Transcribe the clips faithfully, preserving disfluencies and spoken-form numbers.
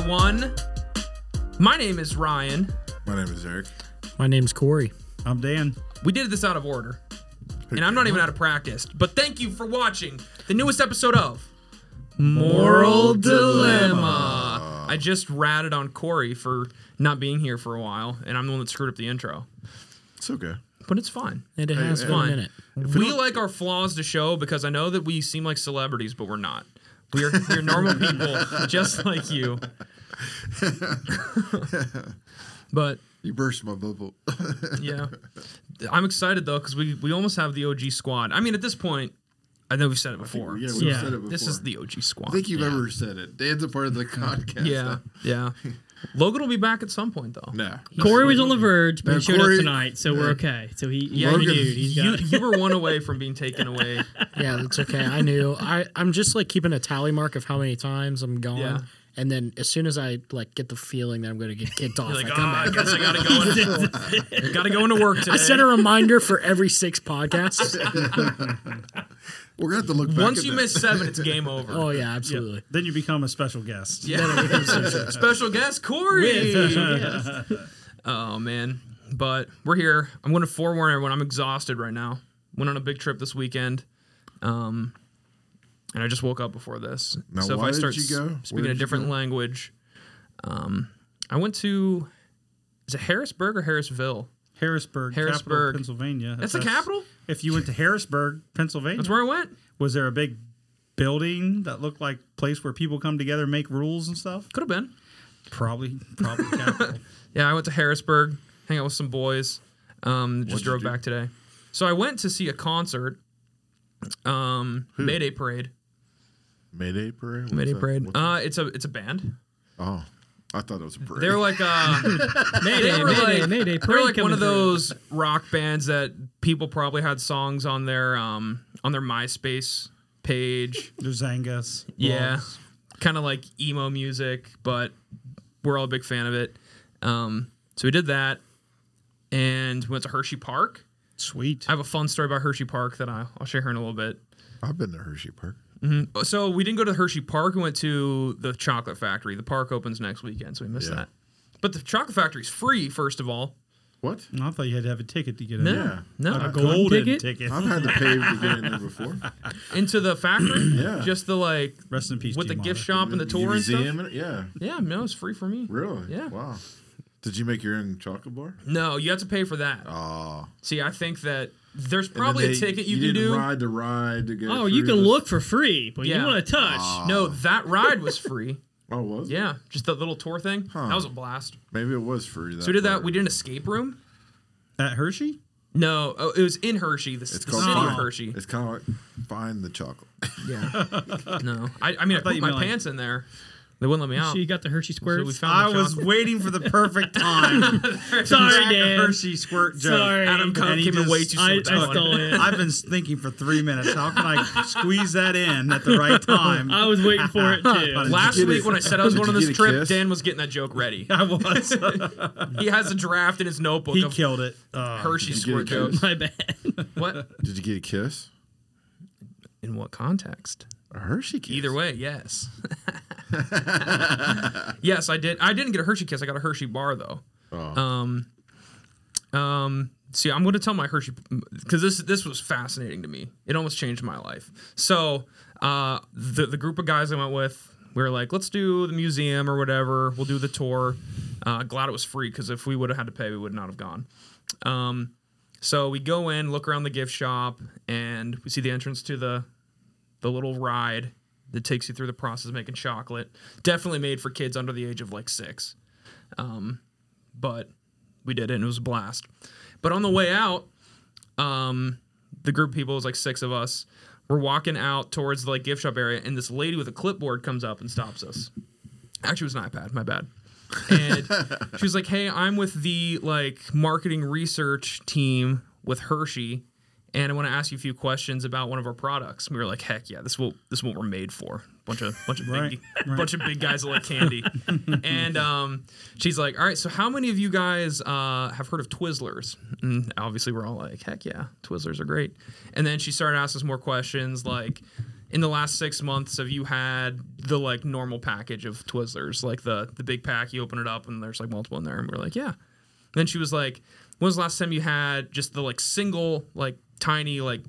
everyone. My name is Ryan. My name is Eric. My name's Corey. I'm Dan. We did this out of order, and I'm not even out of practice. But thank you for watching the newest episode of Moral Dilemma. I just ratted on Corey for not being here for a while, and I'm the one that screwed up the intro. It's okay. But it's fun. And it has fun in it. We like our flaws to show because I know that we seem like celebrities, but we're not. We are we're normal people, just like you. But you burst my bubble. Yeah. I'm excited, though, because we, we almost have the O G squad. I mean, at this point, I know we've said it before. Think, yeah, we've yeah. said it before. This is the O G squad. I think you've yeah. ever said it. Dan's a part of the podcast. Yeah, yeah. Logan will be back at some point, though. Nah. Corey was on the verge, but he showed Corey, up tonight, so we're okay. So he, yeah, Logan, dude, he's you, you were one away from being taken away. Yeah, that's okay. I knew. I, I'm just like keeping a tally mark of how many times I'm gone. Yeah. And then as soon as I like get the feeling that I'm going to get kicked off, like, I come oh, back. I guess I got to go into, gotta go into work today. I set a reminder for every six podcasts. We're going to have to look back Once at you that. miss seven, it's game over. Oh, yeah, absolutely. Yeah. Then you become a special guest. Yeah. Special guest Corey. Yes. Oh, man. But we're here. I'm going to forewarn everyone. I'm exhausted right now. Went on a big trip this weekend. Um... And I just woke up before this. Now, so if I start speaking a different language, um, I went to, is it Harrisburg or Harrisville? Harrisburg, Harrisburg. Capital, Pennsylvania. That's, that's the capital? If you went to Harrisburg, Pennsylvania. That's where I went. Was there a big building that looked like a place where people come together and make rules and stuff? Could have been. Probably. Probably capital. Yeah, I went to Harrisburg, hang out with some boys. Um, just drove back today. So I went to see a concert, um, Mayday Parade. Mayday Parade? What's Mayday that? Parade. What's uh, it's a it's a band. Oh, I thought it was a parade. They're like uh, Mayday, they Mayday, like, Mayday Parade. They're like one of those through. rock bands that people probably had songs on their um on their MySpace page. Their Zangas. Yeah, kind of like emo music, but we're all a big fan of it. Um, so we did that, and we went to Hershey Park. Sweet. I have a fun story about Hershey Park that I, I'll share here in a little bit. I've been to Hershey Park. Mm-hmm. So we didn't go to Hershey Park. We went to the Chocolate Factory. The park opens next weekend, so we missed yeah. that. But the Chocolate Factory's free, first of all. What? No, I thought you had to have a ticket to get in no, there. No, no. A golden ticket? ticket. I've had to pay to get in there before. Into the factory? Yeah. Just the, like, rest in peace with the gift Monica. shop and the tour and stuff? And, yeah. Yeah, no, it's free for me. Really? Yeah. Wow. Did you make your own chocolate bar? No, you have to pay for that. Oh. See, I think that there's probably they, a ticket you, you can do. Ride the ride to go. Oh, you can this. look for free, but yeah. you don't want to touch. Oh. No, that ride was free. Oh, was it? Yeah, just that little tour thing. Huh. That was a blast. Maybe it was free. That so we did that. We did an escape room. At Hershey? No, oh, it was in Hershey. The, it's the called city find, of Hershey. It's kind of like find the chocolate. Yeah. No, I, I mean I, I put my like, pants in there. They wouldn't let me out. So you got the Hershey squirt. So I was waiting for the perfect time. Sorry, Dan. Hershey squirt joke. Sorry, Adam came just, way too I, I stole it. I've been thinking for three minutes. How can I squeeze that in at the right time? I was waiting for it too. Last week, a, when I said I was going on this trip, Dan was getting that joke ready. I was. He has a draft in his notebook. He of killed it. Uh, Hershey squirt joke. My bad. What? Did you get a kiss? In what context? A Hershey kiss. Either way, yes. Yes, I did. I didn't get a Hershey kiss. I got a Hershey bar, though. Oh. Um, um, see, I'm going to tell my Hershey because this this was fascinating to me. It almost changed my life. So uh, the the group of guys I went with, we were like, let's do the museum or whatever. We'll do the tour. Uh, glad it was free because if we would have had to pay, we would not have gone. Um, so we go in, look around the gift shop, and we see the entrance to the the little ride that takes you through the process of making chocolate. Definitely made for kids under the age of, like, six. Um, but we did it, and it was a blast. But on the way out, um, the group of people, it was like six of us, we're walking out towards the, like, gift shop area, and this lady with a clipboard comes up and stops us. Actually, it was an iPad. My bad. And she was like, hey, I'm with the, like, marketing research team with Hershey, and I want to ask you a few questions about one of our products. And we were like, heck yeah, this will this is what we're made for. Bunch of bunch of right, big right. bunch of big guys that like candy. And um, she's like, all right, so how many of you guys uh, have heard of Twizzlers? And obviously we're all like, heck yeah, Twizzlers are great. And then she started asking us more questions like, in the last six months have you had the, like, normal package of Twizzlers? Like, the, the big pack, you open it up, and there's, like, multiple in there. And we're like, yeah. And then she was like, when was the last time you had just the, like, single, like, tiny, like,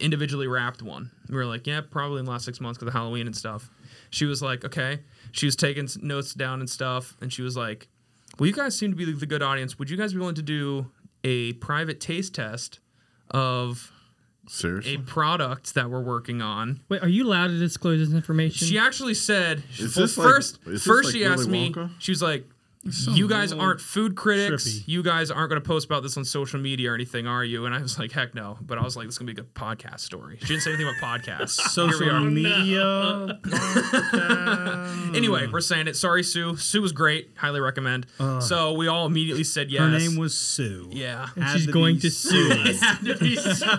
individually wrapped one? And we were like, yeah, probably in the last six months because of Halloween and stuff. She was like, okay. She was taking notes down and stuff, and she was like, well, you guys seem to be the good audience. Would you guys be willing to do a private taste test of... Seriously? A product that we're working on. Wait, are you allowed to disclose this information? She actually said, well, first, like, first like she Willy asked Wonka? me, she was like, so you guys aren't food critics. Trippy. You guys aren't going to post about this on social media or anything, are you? And I was like, heck no. But I was like, this is going to be a good podcast story. She didn't say anything about podcasts. Social media. Anyway, we're saying it. Sorry, Sue. Sue was great. Highly recommend. Uh, so we all immediately said yes. Her name was Sue. Yeah. And she's to going to sue us. Had to be sued.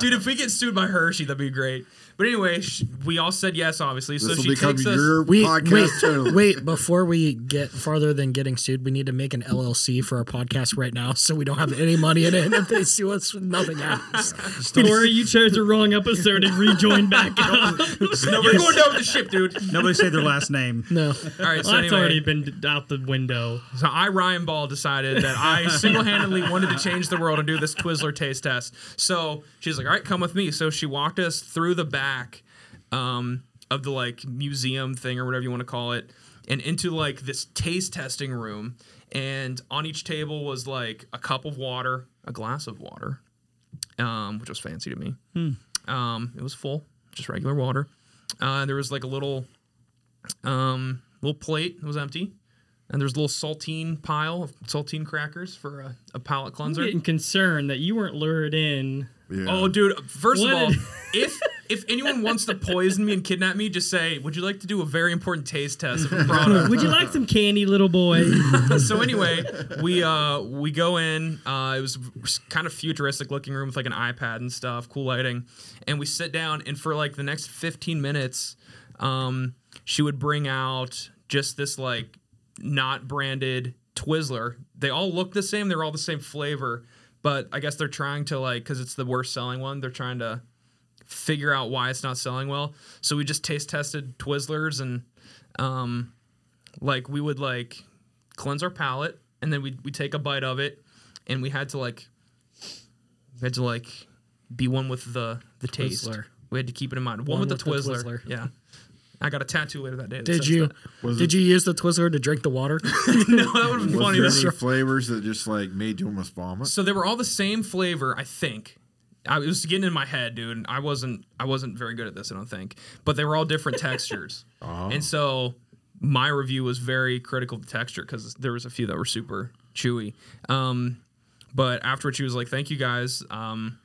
Dude, if we get sued by Hershey, that'd be great. But anyway, sh- we all said yes, obviously. This so will she become takes your us- we, podcast wait, wait, before we get farther than getting sued, we need to make an L L C for our podcast right now so we don't have any money in it. And if they sue us, nothing happens. Or you chose the wrong episode and rejoined back up. You're going down with the ship, dude. Nobody say their last name. No. All right, so well, anyway. That's already been out the window. So I, Ryan Ball, decided that I single-handedly wanted to change the world and do this Twizzler taste test. So she's like, all right, come with me. So she walked us through the back. back um, of the, like, museum thing or whatever you want to call it, and into, like, this taste testing room. And on each table was, like, a cup of water, a glass of water, um, which was fancy to me. Hmm. Um, it was full, just regular water. Uh, there was, like, a little um, little plate that was empty. And there's a little saltine pile of saltine crackers for a, a palate cleanser. I'm getting concerned that you weren't lured in. Yeah. Oh, dude, first what of all, did- if... If anyone wants to poison me and kidnap me, just say, would you like to do a very important taste test of a product? Would you like some candy, little boy? So anyway, we uh, we go in. Uh, it was kind of futuristic looking room with like an iPad and stuff, cool lighting. And we sit down, and for like the next fifteen minutes, um, she would bring out just this like not branded Twizzler. They all look the same. They're all the same flavor. But I guess they're trying to like, because it's the worst selling one, they're trying to figure out why it's not selling well. So we just taste tested Twizzlers, and um like we would like cleanse our palate, and then we we take a bite of it, and we had to like we had to like be one with the the taste. We had to keep it in mind. One, one with, with the, Twizzler. the Twizzler. Yeah. I got a tattoo later that day. That did you did you use the Twizzler to drink the water? No, that would have been funny. There any flavors that just like made you almost vomit? So they were all the same flavor, I think. I was getting in my head, dude, and I wasn't I wasn't very good at this, I don't think. But they were all different textures. Uh-huh. And so my review was very critical of the texture because there was a few that were super chewy. Um, but afterwards, she was like, thank you, guys. Um,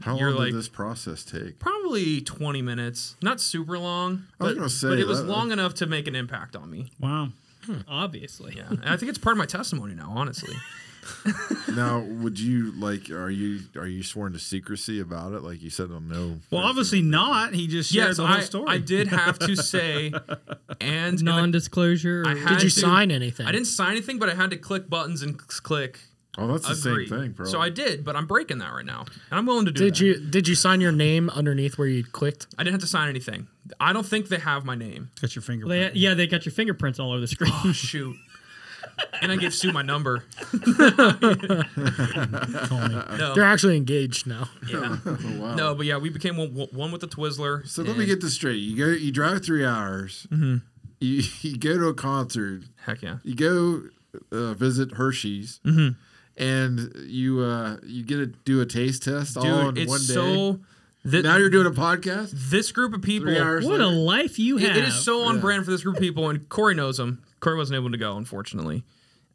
How long like, did this process take? Probably twenty minutes. Not super long, I was but, gonna say, but it was long was... enough to make an impact on me. Wow. Hmm. Obviously. Yeah. And I think it's part of my testimony now, honestly. Now, would you like? Are you are you sworn to secrecy about it? Like you said, on no. Well, obviously not. He just shared yes, the whole I, story. I did have to say, and non-disclosure. I did you to, sign anything? I didn't sign anything, but I had to click buttons and click. Oh, that's agree. The same thing, bro. So I did, but I'm breaking that right now, and I'm willing to do. Did that. you did you sign your name underneath where you clicked? I didn't have to sign anything. I don't think they have my name. Got your fingerprints. Yeah, they got your fingerprints all over the screen. Oh, shoot. And I gave Sue my number. No. They're actually engaged now. Yeah. Oh, wow. No, but yeah, we became one, one with the Twizzler. So let me get this straight. You go, you drive three hours. Mm-hmm. You, you go to a concert. Heck yeah. You go uh, visit Hershey's, mm-hmm. and you uh, you get to do a taste test Dude, all in one day. It's so. Th- now you're doing a podcast? This group of people. What later. a life you have. It, it is so on yeah. brand for this group of people, and Corey knows them. Corey wasn't able to go, unfortunately.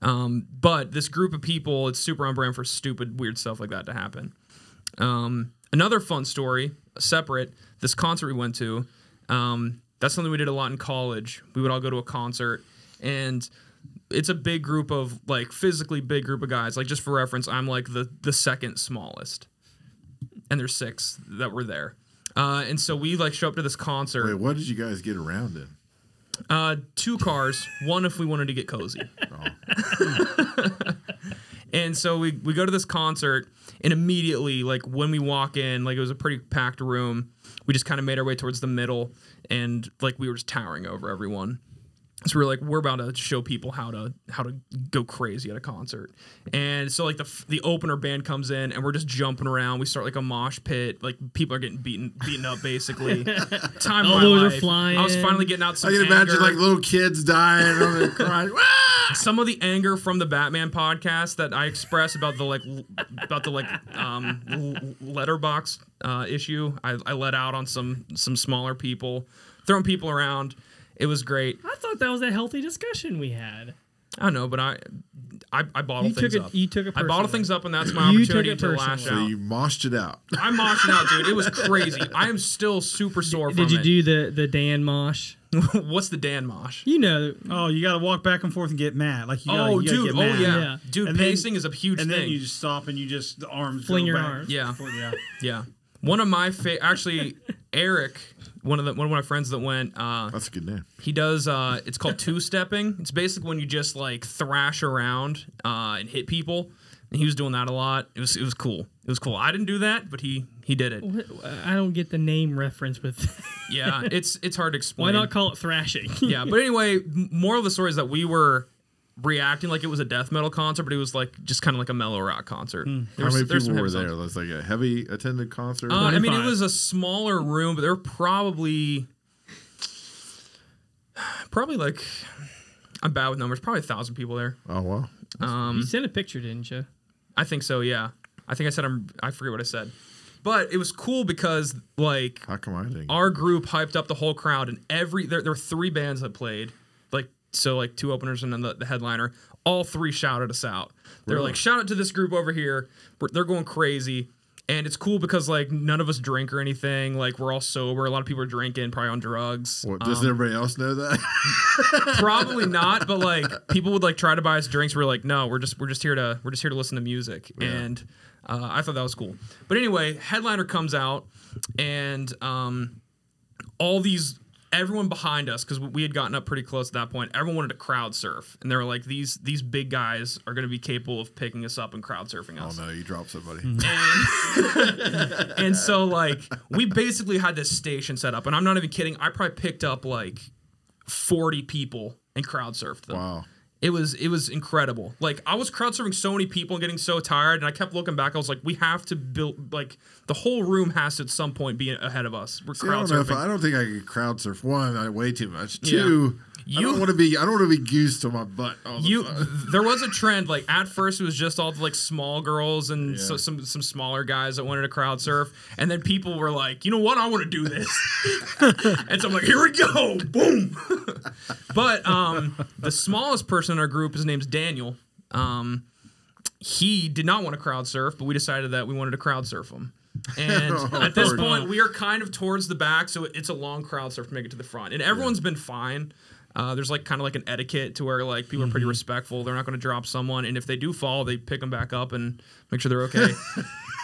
Um, but this group of people, it's super on brand for stupid, weird stuff like that to happen. Um, another fun story, separate, this concert we went to, um, that's something we did a lot in college. We would all go to a concert, and it's a big group of, like, physically big group of guys. Like, just for reference, I'm, like, the, the second smallest. And there's six that were there. Uh, and so we, like, show up to this concert. Wait, what did you guys get around in? Uh, two cars, one if we wanted to get cozy. Oh. And so we, we go to this concert, and immediately, like, when we walk in, like, it was a pretty packed room. We just kind of made our way towards the middle, and, like, we were just towering over everyone. So we were like, we're about to show people how to how to go crazy at a concert. And so, like, the the opener band comes in, and we're just jumping around. We start, like, a mosh pit. Like, people are getting beaten beaten up, basically. Time of my life. Are flying. I was finally getting out some I can anger. Imagine, like, little kids dying and crying. Some of the anger from the Batman podcast that I express about the, like, l- about the, like, um, l- letterbox uh, issue, I, I let out on some some smaller people, throwing people around. It was great. I thought that was a healthy discussion we had. I don't know, but I I, I bottle you things took it, up. You took it personally. I bottle things up, and that's my you opportunity to lash out. So you moshed it out. I moshed it out, dude. It was crazy. I am still super sore D- from it. Did you it. do the, the Dan mosh? What's the Dan mosh? You know. Oh, you got to walk back and forth and get mad. Like you gotta, oh, you dude. Get mad. Oh, yeah. yeah. Dude, and pacing then, is a huge and thing. And then you just stop, and you just the arms. Fling your back. arms. Yeah. Before, yeah. yeah. One of my favorite... Actually, Eric... One of the one of my friends that went. Uh, That's a good name. He does. Uh, it's called two stepping. It's basically when you just like thrash around uh, and hit people. And he was doing that a lot. It was it was cool. It was cool. I didn't do that, but he he did it. What? I don't get the name reference with. Yeah, it's it's hard to explain. Why not call it thrashing? Yeah, but anyway, moral of the story is that we were reacting like it was a death metal concert, but it was like just kind of like a mellow rock concert. Mm. How was, many people were there? It was like a heavy attended concert. Uh, I mean, it was a smaller room, but there were probably, probably like, I'm bad with numbers, probably a thousand people there. Oh wow! Um, you sent a picture, didn't you? I think so. Yeah, I think I said I'm. I forget what I said, but it was cool because like, how come I didn't? Our group hyped up the whole crowd, and every there, there were three bands that played. So, like, two openers and then the, the headliner. All three shouted us out. They're really? like, shout out to this group over here. We're, they're going crazy. And it's cool because, like, none of us drink or anything. Like, we're all sober. A lot of people are drinking, probably on drugs. What, does um, everybody else know that? Probably not. But, like, people would, like, try to buy us drinks. We're like, no, we're just we're just here to we're just here to listen to music. Yeah. And uh, I thought that was cool. But anyway, headliner comes out. And um, all these... Everyone behind us, because we had gotten up pretty close at that point, everyone wanted to crowd surf. And they were like, these these big guys are going to be capable of picking us up and crowd surfing us. Oh, no, you dropped somebody. And, and so, like, we basically had this station set up. And I'm not even kidding. I probably picked up, like, forty people and crowd surfed them. Wow. It was it was incredible. Like, I was crowd surfing so many people and getting so tired, and I kept looking back. I was like, we have to build, like, the whole room has to at some point be ahead of us. We're See, crowd I don't, know if I, I don't think I could crowd surf. One, I weigh too much. Two, yeah. you, I don't want to be I don't want to be goose to my butt all the you, time. There was a trend. Like, at first, it was just all, like, small girls and yeah. so, some, some smaller guys that wanted to crowd surf. And then people were like, you know what? I want to do this. And so I'm like, here we go. Boom. But um, the smallest person in our group, his name's Daniel. Um, he did not want to crowd surf, but we decided that we wanted to crowd surf him. And oh, at this point, God. we are kind of towards the back, so it's a long crowd surf to make it to the front. And everyone's yeah. been fine. Uh, there's like kind of like an etiquette to where like people mm-hmm. are pretty respectful. They're not going to drop someone, and if they do fall, they pick them back up and make sure they're okay.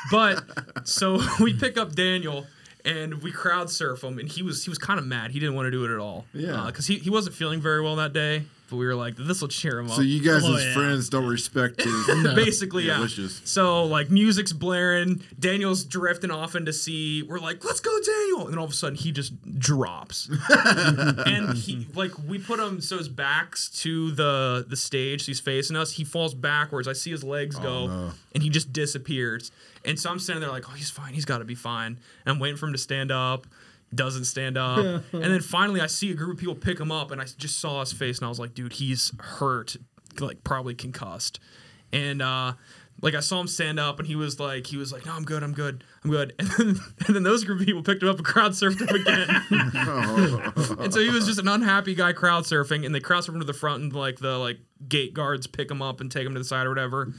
But so we pick up Daniel. And we crowd surf him, and he was he was kind of mad. He didn't want to do it at all. Yeah. Because uh, he, he wasn't feeling very well that day, but we were like, this will cheer him up. So you guys oh, as yeah. friends don't respect his no. Basically, yeah. Wishes. So, like, music's blaring. Daniel's drifting off into sea. We're like, let's go, Daniel. And all of a sudden, he just drops. And, he like, we put him so his back's to the, the stage. So he's facing us. He falls backwards. I see his legs oh, go, no. and he just disappears. And so I'm standing there like, oh, he's fine. He's got to be fine. And I'm waiting for him to stand up. Doesn't stand up. Yeah. And then finally I see a group of people pick him up, and I just saw his face, and I was like, dude, he's hurt, like probably concussed. And uh, like I saw him stand up, and he was like, he was like, no, I'm good, I'm good, I'm good. And then, and then those group of people picked him up and crowd surfed him again. And so he was just an unhappy guy crowd surfing, and they crowd surfed him to the front, and like the like gate guards pick him up and take him to the side or whatever.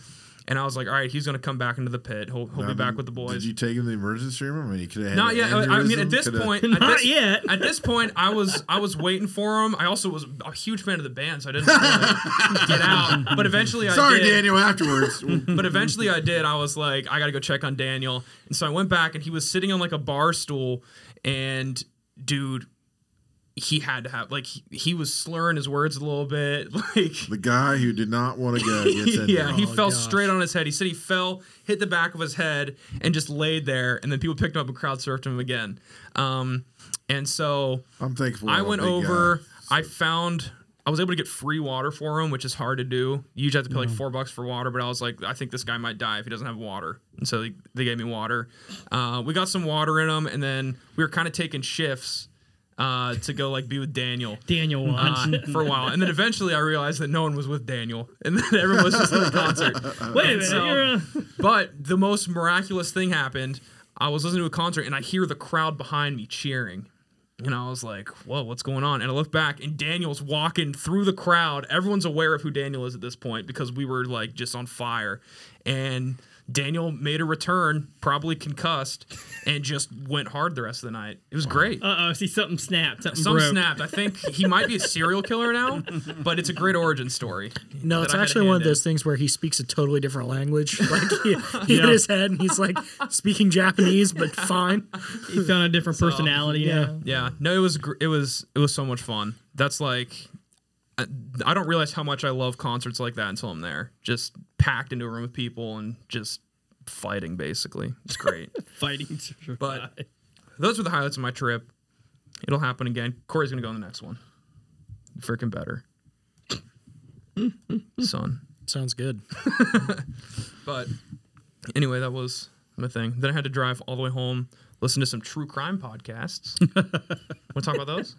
And I was like, all right, he's going to come back into the pit. He'll, he'll no, be back with the boys. Did you take him to the emergency room? I mean, he could have had Not yet. I mean, at this could've... point. At Not this, yet. At this point, I was I was waiting for him. I also was a huge fan of the band, so I didn't want to get out. But eventually I Sorry, did. Sorry, Daniel, afterwards. But eventually I did. I was like, I got to go check on Daniel. And so I went back, and he was sitting on like a bar stool. And, dude, he had to have, like, he, he was slurring his words a little bit. Like, the guy who did not want to go gets in. Yeah, he oh, fell gosh. straight on his head. He said he fell, hit the back of his head, and just laid there. And then people picked him up and crowd surfed him again. Um, and so I'm thankful. I went over. So. I found. I was able to get free water for him, which is hard to do. You usually have to pay like four bucks for water, but I was like, I think this guy might die if he doesn't have water. And so they, they gave me water. Uh, we got some water in him, and then we were kind of taking shifts uh, to go like be with Daniel. Daniel uh, for a while. And then eventually I realized that no one was with Daniel, and then everyone was just in the concert. Wait and a minute. So, you're a... But the most miraculous thing happened. I was listening to a concert, and I hear the crowd behind me cheering. And I was like, whoa, what's going on? And I look back, and Daniel's walking through the crowd. Everyone's aware of who Daniel is at this point because we were, like, just on fire. And Daniel made a return, probably concussed, and just went hard the rest of the night. It was great. Uh-oh, see, something snapped. Something, something broke. snapped. I think he might be a serial killer now, but it's a great origin story. No, it's actually one of those things where he speaks a totally different language. Like, he, he yeah. hit his head, and he's, like, speaking Japanese, but fine. He's done a different so, personality yeah. now. Yeah. No, it was, gr- it was, it was so much fun. That's, like... I don't realize how much I love concerts like that until I'm there. Just packed into a room of people and just fighting, basically. It's great. Fighting. To but those were the highlights of my trip. It'll happen again. Corey's going to go on the next one. Freaking better. Son. Sounds good. But anyway, that was my thing. Then I had to drive all the way home. Listen to some true crime podcasts. Want to talk about those?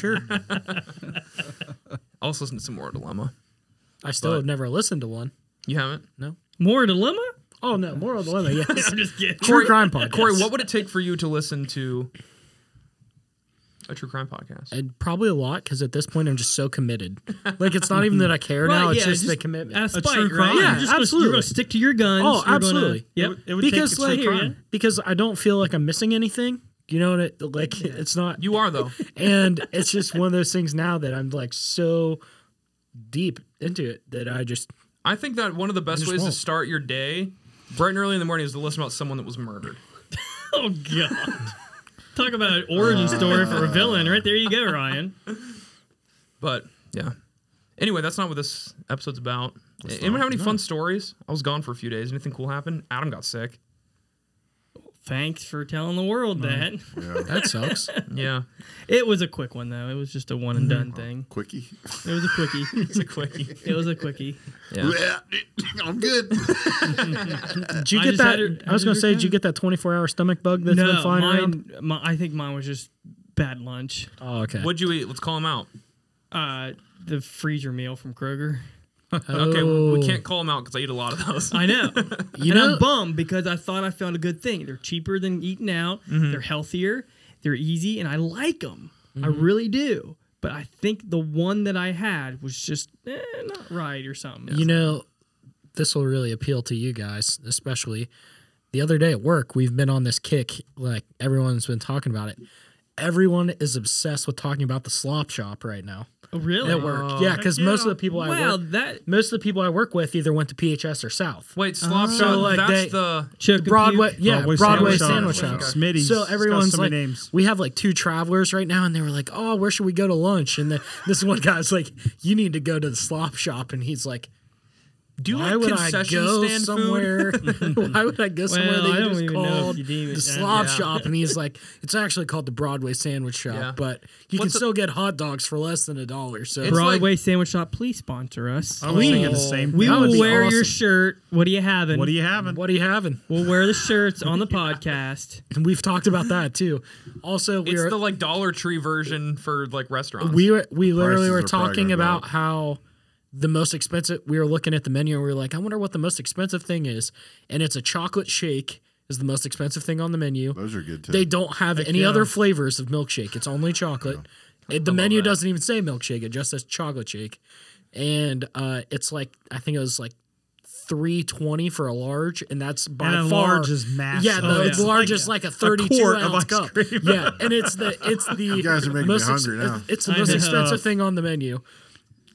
Sure. I also listened to some Moral Dilemma. I still but have never listened to one. You haven't? No. Moral Dilemma? Oh, no. Moral Dilemma, yes. I'm just kidding. True Corey, crime podcast. Corey, what would it take for you to listen to a true crime podcast? I'd probably a lot, because at this point I'm just so committed. Like, it's not even that I care right, now. It's yeah, just, just the commitment. A, spike, a true crime. Right? Yeah, you're absolutely. Gonna, you're going to stick to your guns. Oh, you're absolutely. Gonna, yep. It would, it would because, take a true like, crime. Because I don't feel like I'm missing anything. You know what? It, like, yeah. It's not. You are, though. And it's just one of those things now that I'm, like, so deep into it that I just. I think that one of the best ways won't. to start your day bright and early in the morning is to listen about someone that was murdered. Oh, God. Talk about an origin uh, story for a villain. Right there you go, Ryan. But, yeah. Anyway, that's not what this episode's about. Let's Anyone have any no. fun stories? I was gone for a few days. Anything cool happened? Adam got sick. Thanks for telling the world no. that. Yeah. That sucks. Yeah. It was a quick one, though. It was just a one and done mm-hmm. thing. Quickie. It was a quickie. It's a quickie. It was a quickie. Yeah. I'm good. Did you I get that? Her, I was going to say, did you get that twenty-four hour stomach bug that's no, been flying mine, around? My, I think mine was just bad lunch. Oh, okay. What'd you eat? Let's call them out. Uh, the freezer meal from Kroger. Oh. Okay, we can't call them out because I eat a lot of those. I know. You and know? I'm bummed because I thought I found a good thing. They're cheaper than eating out. Mm-hmm. They're healthier. They're easy, and I like them. Mm-hmm. I really do. But I think the one that I had was just eh, not right or something. You know, this will really appeal to you guys, especially. The other day at work, we've been on this kick. Like, everyone's been talking about it. Everyone is obsessed with talking about the Slop Shop right now. Oh, really? At work. Oh, yeah, because most of the people I well, work that... most of the people I work with either went to P H S or South. Wait, Slop Shop. So, like, that's they, the Broadway, puke? yeah, Broadway, Broadway Sandwich, sandwich House. Smitty's. So everyone's so like, names. We have like two travelers right now, and they were like, "Oh, where should we go to lunch?" And the, this one guy's like, "You need to go to the Slop Shop," and he's like. Do Why, like would I go somewhere? Why would I go somewhere well, that is called the Slop yeah. Shop? And he's like, it's actually called the Broadway Sandwich Shop, yeah. but you What's can a- still get hot dogs for less than a dollar. So Broadway like- Sandwich Shop, please sponsor us. I was thinking the same thing. We will wear awesome. your shirt. What are you having? What are you having? What are you having? We'll wear the shirts on the podcast. And we've talked about that, too. Also, we It's were, the, like, Dollar Tree version for, like, restaurants. We were, we literally were talking about out. how... The most expensive, we were looking at the menu and we were like, I wonder what the most expensive thing is. And it's a chocolate shake is the most expensive thing on the menu. Those are good, too. They don't have Heck any yeah. other flavors of milkshake. It's only chocolate. Yeah. It, the menu that. doesn't even say milkshake. It just says chocolate shake. And uh, it's like, I think it was like three twenty for a large, and that's by and a far large is massive. Yeah, the oh, yeah. large is like, like a thirty-two ounce cup. Yeah, and it's the it's the you guys are making most me hungry ex- now. It's the I most know. expensive thing on the menu.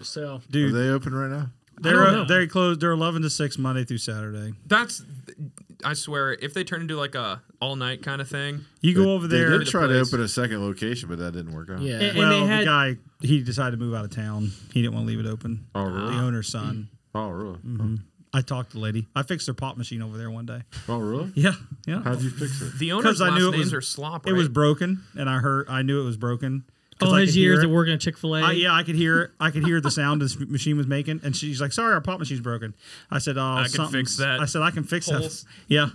So, dude, are they open right now? They're uh, they closed. They're eleven to six Monday through Saturday. That's, I swear, if they turn into like a all night kind of thing. You go over there. They did try to open a second location, but that didn't work out. Yeah. And, and well, had, the guy, he decided to move out of town. He didn't want to leave it open. Oh, really? The owner's son. Oh, really? Mm-hmm. Oh. I talked to the lady. I fixed their pop machine over there one day. Oh, really? Yeah. Yeah. How'd you fix it? The owner's last names was, are Slop, right? It was broken, and I heard. I knew it was broken. All his years of working at Chick-fil-A? I, yeah, I could hear it. I could hear the sound this machine was making. And she's like, sorry, our pop machine's broken. I said, oh, I can fix that. I said, I can fix Pulse. that. Yeah.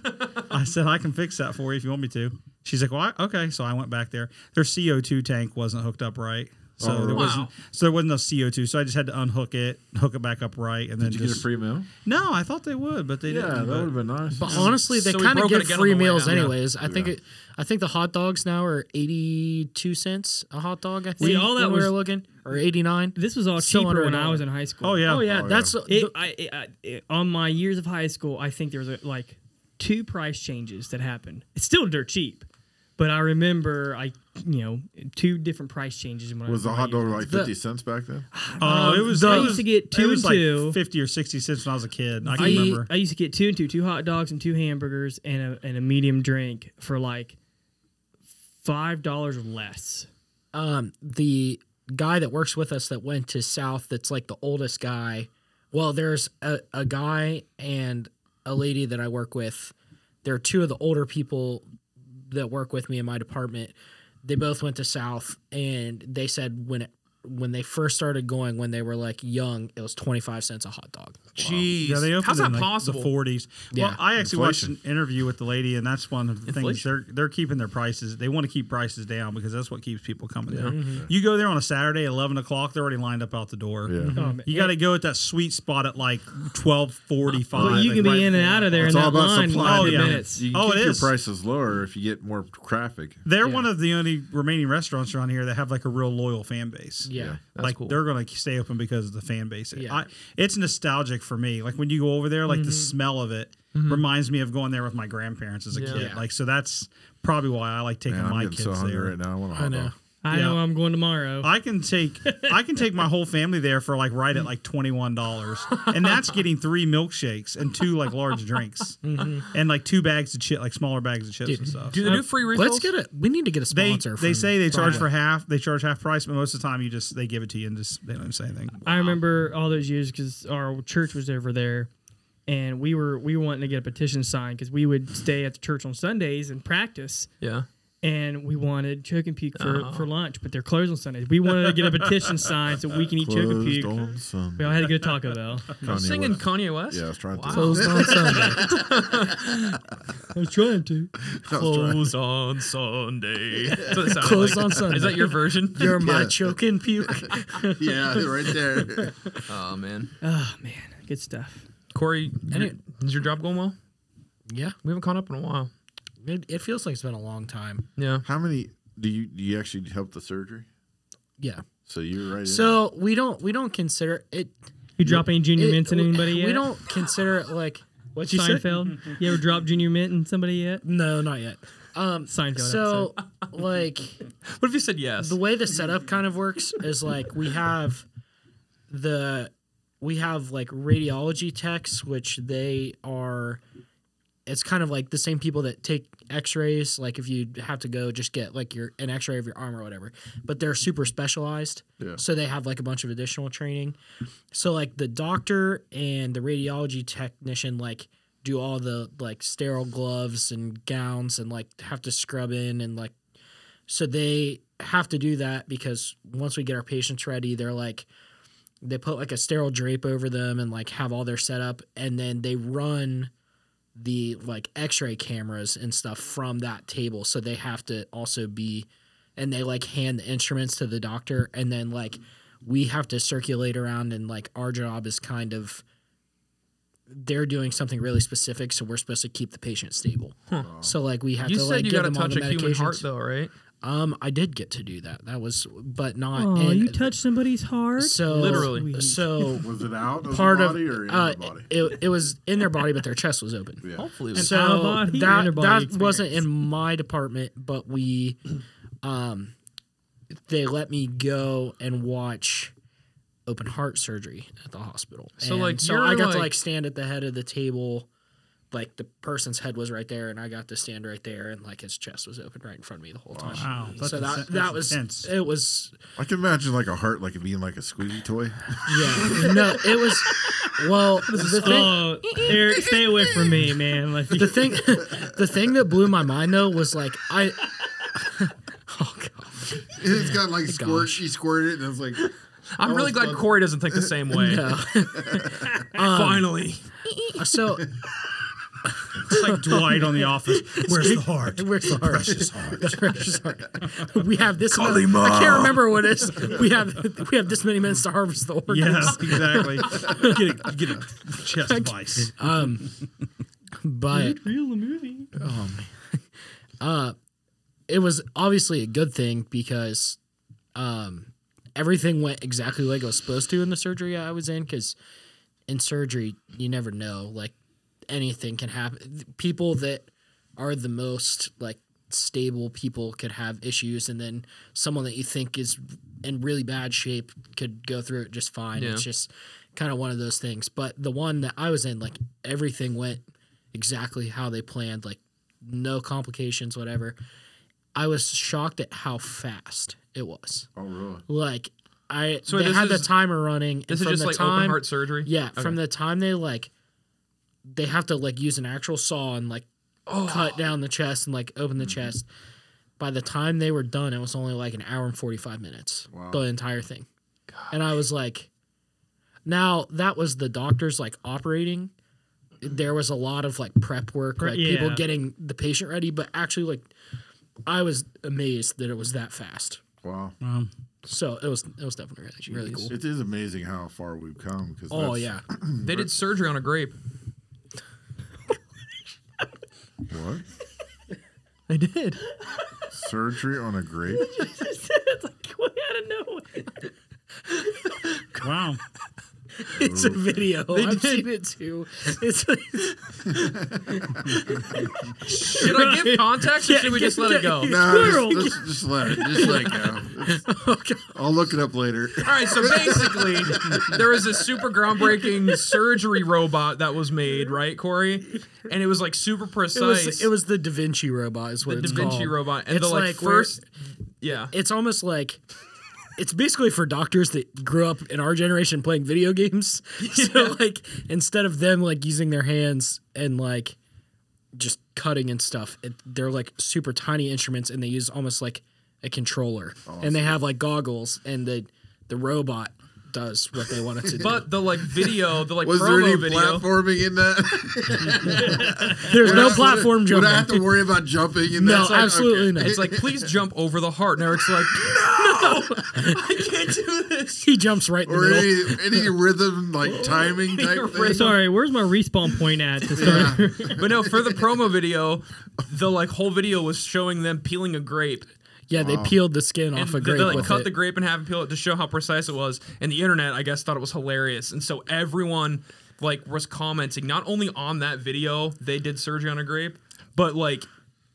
I said, I can fix that for you if you want me to. She's like, well, I, okay. So I went back there. Their C O two tank wasn't hooked up right. So oh, there wow. wasn't so there wasn't enough C O two, so I just had to unhook it, hook it back up right, and then did you just, get a free meal? No, I thought they would, but they yeah, didn't. Yeah, that would have been nice. But honestly, they so kind of give free meals anyways. Yeah. I think yeah. it, I think the hot dogs now are eighty-two cents a hot dog, I think. See, all that was, we were looking or eighty-nine. This was all so cheaper when I was in high school. Oh yeah. Oh yeah, oh, that's yeah. It, I, it, I, it, on my years of high school, I think there was a, like two price changes that happened. It's still dirt cheap. But I remember, I you know, two different price changes. When was I was the hot dog like fifty the, cents back then? Oh, uh, it was. I used to get two and two, like fifty or sixty cents when I was a kid. I can I, remember. I used to get two and two, two hot dogs and two hamburgers and a and a medium drink for like five dollars or less. Um, the guy that works with us that went to South, that's like the oldest guy. Well, there's a, a guy and a lady that I work with. They're two of the older people that work with me in my department. They both went to South, and they said when it, when they first started going, when they were like young, it was twenty-five cents a hot dog. Jeez. Wow. Yeah, they opened How's that in like possible? The forties. Yeah. Well, I actually Inflation. watched an interview with the lady, and that's one of the Inflation. things. They're they're keeping their prices. They want to keep prices down because that's what keeps people coming yeah. there. Mm-hmm. You go there on a Saturday, eleven o'clock, they're already lined up out the door. Yeah. Mm-hmm. Um, you got to go at that sweet spot at like twelve forty-five. Well, you can be right in and out of there in that line in oh, yeah. minutes. You can oh, keep it your is. prices lower if you get more traffic. They're yeah. one of the only remaining restaurants around here that have like a real loyal fan base. Yeah. yeah that's like cool. They're going to stay open because of the fan base. Yeah. I, it's nostalgic for me. Like when you go over there, like mm-hmm. the smell of it mm-hmm. reminds me of going there with my grandparents as a yeah. kid. Yeah. Like, so that's probably why I like taking Man, my kids so there right now. I want to hot dog. I yeah. know I'm going tomorrow. I can take I can take my whole family there for like right at like twenty-one dollars. And that's getting three milkshakes and two like large drinks. Mm-hmm. And like two bags of chips, like smaller bags of chips Dude, and stuff. Do they do free refills? Let's get it. We need to get a sponsor. They, they say they charge for half. They charge half price, but most of the time you just they give it to you and just they don't say anything. Wow. I remember all those years because our church was over there. And we were we were wanting to get a petition signed because we would stay at the church on Sundays and practice. Yeah. And we wanted Choke and Puke for, oh. for lunch, but they're closed on Sundays. We wanted to get a petition signed so we can eat Choke and Puke. We all had to go to Taco Bell. I was singing West. Kanye West? Yeah, I was trying wow. to. Closed on Sunday. I was trying to. Closed on Sunday. Closed like. on Sunday. Is that your version? You're yeah. my Choke and Puke. Yeah, right there. Oh, man. Oh, man. Good stuff. Corey, any, is your job going well? Yeah. We haven't caught up in a while. It, it feels like it's been a long time. Yeah. How many do you do you actually help the surgery? Yeah. So you're right. So in. we don't we don't consider it. You drop any junior it, mints in anybody we, yet? We don't consider it like what you Seinfeld. Said? You ever drop junior mint in somebody yet? No, not yet. Um, Seinfeld. So episode. Like, what if you said yes? The way the setup kind of works is like we have the we have like radiology techs, which they are. It's kind of like the same people that take x-rays, like if you have to go just get like your an x-ray of your arm or whatever, but they're super specialized, yeah. so they have like a bunch of additional training. So like the doctor and the radiology technician like do all the like sterile gloves and gowns and like have to scrub in and like so they have to do that because once we get our patients ready, they're like they put like a sterile drape over them and like have all their setup and then they run the like x-ray cameras and stuff from that table. So they have to also be, and they like hand the instruments to the doctor. And then like, we have to circulate around and like our job is kind of, they're doing something really specific. So we're supposed to keep the patient stable. Huh. So like we have you to like get them on the medications. You said you got to touch a human heart though, right? Um, I did get to do that. That was, but not. Oh, you touched somebody's heart? So literally. So was it out of part the body of, or in uh, their body? It, it was in their body, but their chest was open. Yeah. Hopefully, it was so out of body, that, that experience. Wasn't in my department, but we, um, they let me go and watch open heart surgery at the hospital. So and like, so I got like, to like stand at the head of the table like the person's head was right there and I got to stand right there and like his chest was open right in front of me the whole time. Wow. That's so that, that was, intense. It was. I can imagine like a heart, like it being like a squeezy toy. Yeah. No, it was, well, the thing, oh, Eric, stay away from me, man. Like, the thing, the thing that blew my mind though was like, I, oh God. It's got like squirt, she squirted it and I was like. I'm really glad fun. Corey doesn't think the same way. No. um, Finally. So. It's like Dwight on The Office. Where's the heart? Where's the heart? Precious heart. The precious heart. We have this. Call him up. I can't remember what it is. We have we have this many minutes to harvest the organs. Yes, exactly. Get a, get a chest vice. Um, but real the movie. Oh man. Uh, it was obviously a good thing because, um, everything went exactly like it was supposed to in the surgery I was in. Because in surgery, you never know, like. Anything can happen. People that are the most like stable people could have issues, and then someone that you think is in really bad shape could go through it just fine. Yeah. It's just kind of one of those things. But the one that I was in, like everything went exactly how they planned, like no complications, whatever. I was shocked at how fast it was. Oh, really? Like I, so they had is, the timer running. This and is just like time, open heart surgery. Yeah, okay. From the time they like. They have to like use an actual saw and like oh. cut down the chest and like open the mm-hmm. chest. By the time they were done, it was only like an hour and forty-five minutes, wow. the entire thing. Gosh. And I was like, now that was the doctors like operating. There was a lot of like prep work, like yeah. people getting the patient ready, but actually like I was amazed that it was that fast. Wow. Um, So it was it was definitely really, really cool. It is amazing how far we've come. 'Cause oh, yeah. They did surgery on a grape. What? I did. Surgery on a grape? It's like way out of nowhere. Wow. It's a video. They I've did. seen it too. It's like should I give context or should we just let it go? No, nah, just, just let it. Just let it go. Okay. I'll look it up later. All right. So basically, there was this super groundbreaking surgery robot that was made, right, Corey? And it was like super precise. It was, it was the Da Vinci robot. Is what the it's Da Vinci called. Robot. And it's the, like, like first. Yeah. It's almost like. It's basically for doctors that grew up in our generation playing video games. Yeah. So, like, instead of them, like, using their hands and, like, just cutting and stuff, it, they're, like, super tiny instruments, and they use almost, like, a controller. Awesome. And they have, like, goggles, and the the robot does what they want it to do. But the, like, video, the, like, was promo there any video. Platforming in that? There's would no I, platform would, jumping. Would I have to worry about jumping in that? No, like, absolutely okay. not. It's like, please jump over the heart. And Eric's like, no! I can't do this. He jumps right in or the middle. Any, any rhythm, like timing any type rhythm. Thing. Sorry, where's my respawn point at? To start? Yeah. But no, for the promo video, the like whole video was showing them peeling a grape. Yeah, wow. They peeled the skin and off a grape. They like, with cut it. The grape in half and peel it to show how precise it was. And the internet, I guess, thought it was hilarious. And so everyone like was commenting not only on that video, they did surgery on a grape, but like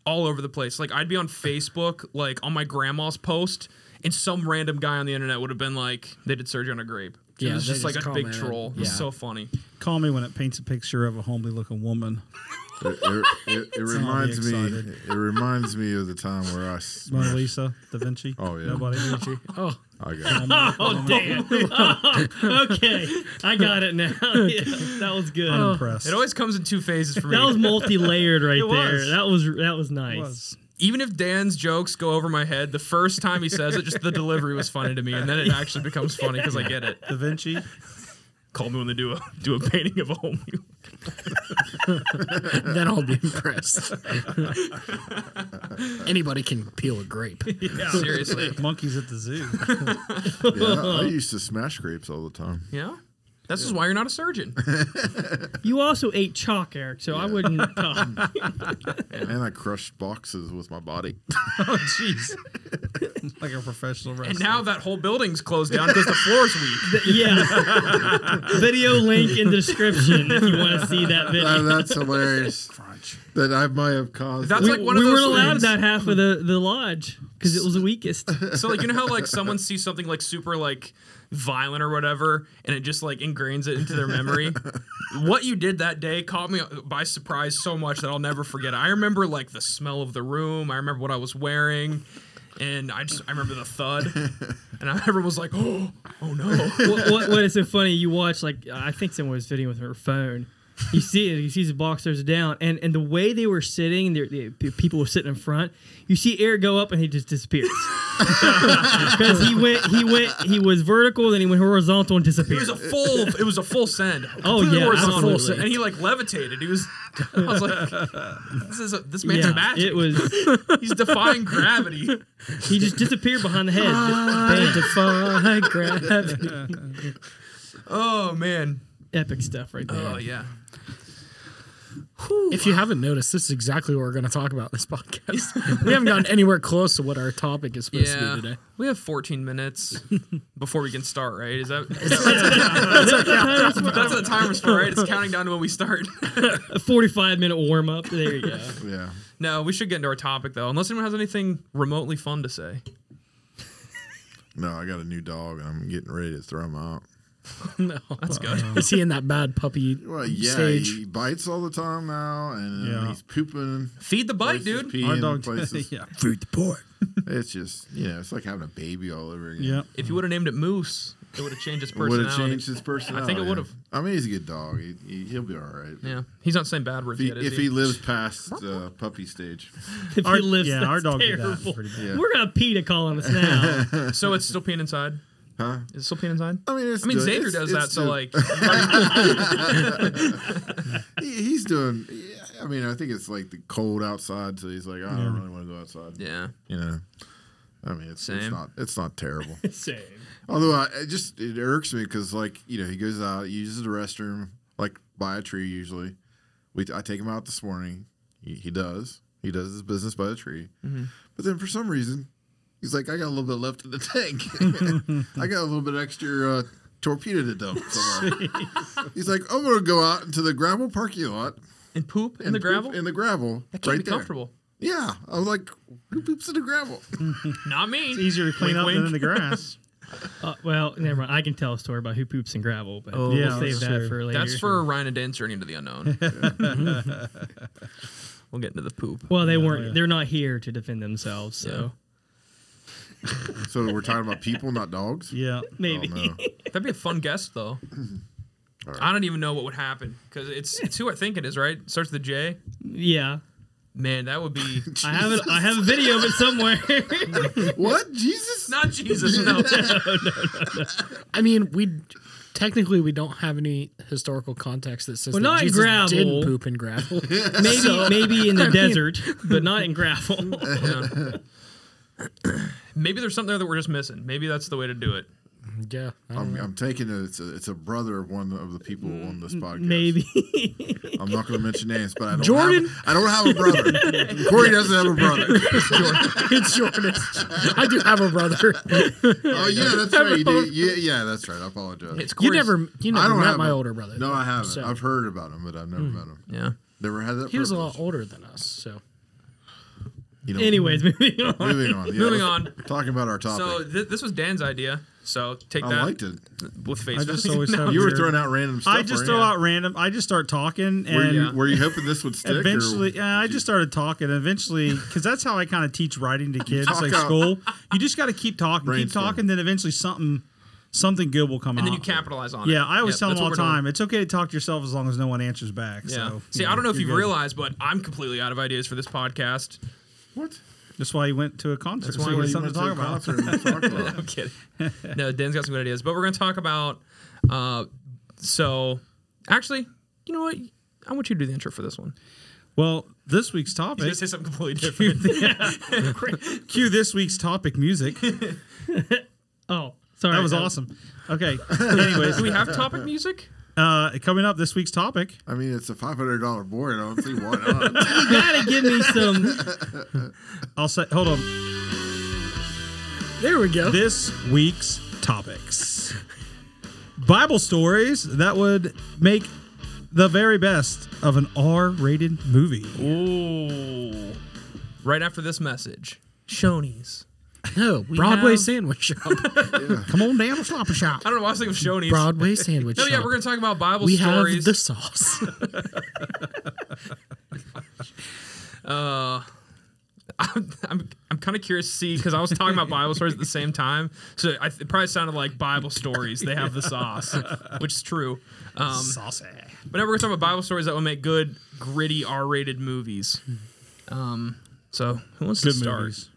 all over the place. Like I'd be on Facebook, like on my grandma's post. And some random guy on the internet would have been like, they did surgery on a grape. So yeah, it was just like just a big troll. Yeah. It's so funny. Call me when it paints a picture of a homely-looking woman. It, it, it, it reminds me. It, it reminds me of the time where I. Mona Lisa, Da Vinci. Oh yeah. Nobody. Da Vinci. Oh. I got it. Oh damn. Oh, okay, I got it now. Yeah, that was good. I'm impressed. It always comes in two phases for me. That was multi-layered right it there. Was. That was that was nice. It was. Even if Dan's jokes go over my head, the first time he says it, just the delivery was funny to me, and then it actually becomes funny because I get it. Da Vinci, call me when they do a do a painting of a home. Then I'll be impressed. Anybody can peel a grape. Yeah, seriously. Monkeys at the zoo. Yeah, I used to smash grapes all the time. Yeah. This yeah. is why you're not a surgeon. You also ate chalk, Eric, so yeah. I wouldn't talk. And I crushed boxes with my body. Oh, jeez. Like a professional wrestler. And now that whole building's closed down because the floor's weak. The, yeah. Video link in the description if you want to see that video. Uh, that's hilarious. Crunch. That I might have caused. That's we, like one we of those weren't allowed things. That half of the, the lodge. because it was the weakest. So like, you know how like someone sees something like super like violent or whatever, and it just like ingrains it into their memory. What you did that day caught me by surprise so much that I'll never forget. I remember like the smell of the room. I remember what I was wearing. And I just I remember the thud, and I ever was like, oh, oh no! What, what, what is so funny? You watch like I think someone was videoing with her phone. You see it. You see the boxers down, and, and the way they were sitting, the people were sitting in front. You see Eric go up, and he just disappears because he went, he went, he was vertical, then he went horizontal and disappeared. It was a full, it was a full send. Oh yeah, horizontal, send. And he like levitated. He was. I was like, this is a, this man's yeah, magic. It was. He's defying gravity. He just disappeared behind the head. They defy gravity. Oh man. Epic stuff right there. Oh, yeah. If you haven't noticed, this is exactly what we're going to talk about in this podcast. We haven't gotten anywhere close to what our topic is supposed yeah. to be today. We have fourteen minutes before we can start, right? Is that that's the timer's for, right? It's counting down to when we start. A forty-five minute warm up. There you go. Yeah. No, we should get into our topic though, unless anyone has anything remotely fun to say. No, I got a new dog and I'm getting ready to throw him out. No, that's good. Um, is he in that bad puppy well, yeah, stage? He bites all the time now, and yeah. he's pooping. Feed the bite, dude. Our dog places. yeah. Food the port. It's just, you know, it's like having a baby all over again. Yep. If you would have named it Moose, it would have changed his personality. Would have changed his personality. I think it would have. I mean, he's a good dog. He, he, he'll be all right. Yeah, he's not saying bad words if he, yet, is if he? he lives past uh, puppy stage. If our, he lives, yeah, our dog did that pretty bad. Yeah. We're gonna PETA calling us now. So it's still peeing inside. Huh? Is it still peeing inside? I mean, it's I mean, Xavier it's, does it's that, so like, he, he's doing. Yeah, I mean, I think it's like the cold outside, so he's like, oh, yeah. I don't really want to go outside. Yeah, you know. I mean, it's, it's not it's not terrible. Same. Although I it just it irks me because like you know he goes out, he uses the restroom like by a tree usually. We I take him out this morning. He, he does. He does his business by the tree. Mm-hmm. But then for some reason. He's like, I got a little bit left in the tank. I got a little bit extra uh, torpedo to dump. He's like, I'm going to go out into the gravel parking lot. And poop and in the poop gravel? In the gravel. That can't right be there. Comfortable. Yeah. I was like, who poops in the gravel? Not me. It's easier to clean up than in the grass. Uh, well, never mind. I can tell a story about who poops in gravel, but oh, yeah, we'll save that true. for later. That's for Ryan and Dan journey into the unknown. We'll get into the poop. Well, they no, weren't. Yeah. They're not here to defend themselves, so... Yeah. So we're talking about people, not dogs? Yeah, maybe. Oh, no. That'd be a fun guest, though. Right. I don't even know what would happen, because it's, it's who I think it is, right? Starts with a J? Yeah. Man, that would be... I, have a, I have a video of it somewhere. What? Jesus? Not Jesus, no. no, no, no. I mean, we... Technically, we don't have any historical context that says well, that not Jesus in gravel. Did poop in gravel. maybe, so, maybe in the I desert, mean, but not in gravel. Yeah. Maybe there's something there that we're just missing. Maybe that's the way to do it. Yeah, I'm, I'm taking it. It's a, it's a brother of one of the people on this podcast. Maybe I'm not going to mention names, but I don't. Jordan, have, I don't have a brother. Corey doesn't have a brother. It's Jordan. I do have a brother. Oh yeah, that's right. You do. Yeah, yeah, that's right. I apologize. It's you never, you never met my him. older brother. No, though, I haven't. So. I've heard about him, but I've never mm. met him. Yeah, never had that. He privilege. was a lot older than us, so. You know, Anyways, moving on. Moving on. Yeah, moving on. Talking about our topic. So th- this was Dan's idea. So take I that. I liked it. With Facebook. I just always no, you were throwing out random stuff. I just throw you? out random. I just start talking. And were you, were you hoping this would stick? Eventually, yeah, I just started talking. Eventually, because that's how I kind of teach writing to kids like out. school. You just got to keep talking, Brainstorm. keep talking, then eventually something. Something good will come and out. And then you capitalize on yeah, it. Yeah, I always yep, tell them all the time, doing. it's okay to talk to yourself as long as no one answers back. Yeah. So, See, I don't know if you realize, but I'm completely out of ideas for this podcast. What? That's why he went to a concert. That's why he was something to talk about. talk about. I'm kidding. No, Dan's got some good ideas. But we're going to talk about, uh, so, actually, you know what? I want you to do the intro for this one. Well, this week's topic. You say something completely different. Cue, cue this week's topic music. Oh. Sorry, that was um, awesome. Okay. Anyways, do we have topic music? Uh, coming up this week's topic. I mean, it's a five hundred dollars board. I don't see why not. You gotta give me some. I'll say. Hold on. There we go. This week's topics. Bible stories that would make the very best of an R rated movie. Ooh. Right after this message, Shoney's. No, Broadway have... Sandwich Shop. Yeah. Come on down to Slop Shop. I don't know why I was thinking of Shoney's. Broadway Sandwich no, Shop. No, yeah, we're going to talk about Bible we stories. We have the sauce. uh, I'm I'm, I'm kind of curious to see, because I was talking about Bible stories at the same time, so I, it probably sounded like Bible stories. They have the sauce, which is true. Um, Saucy. But now we're going to talk about Bible stories that will make good, gritty, R-rated movies. Um, so who wants good to start? Movies.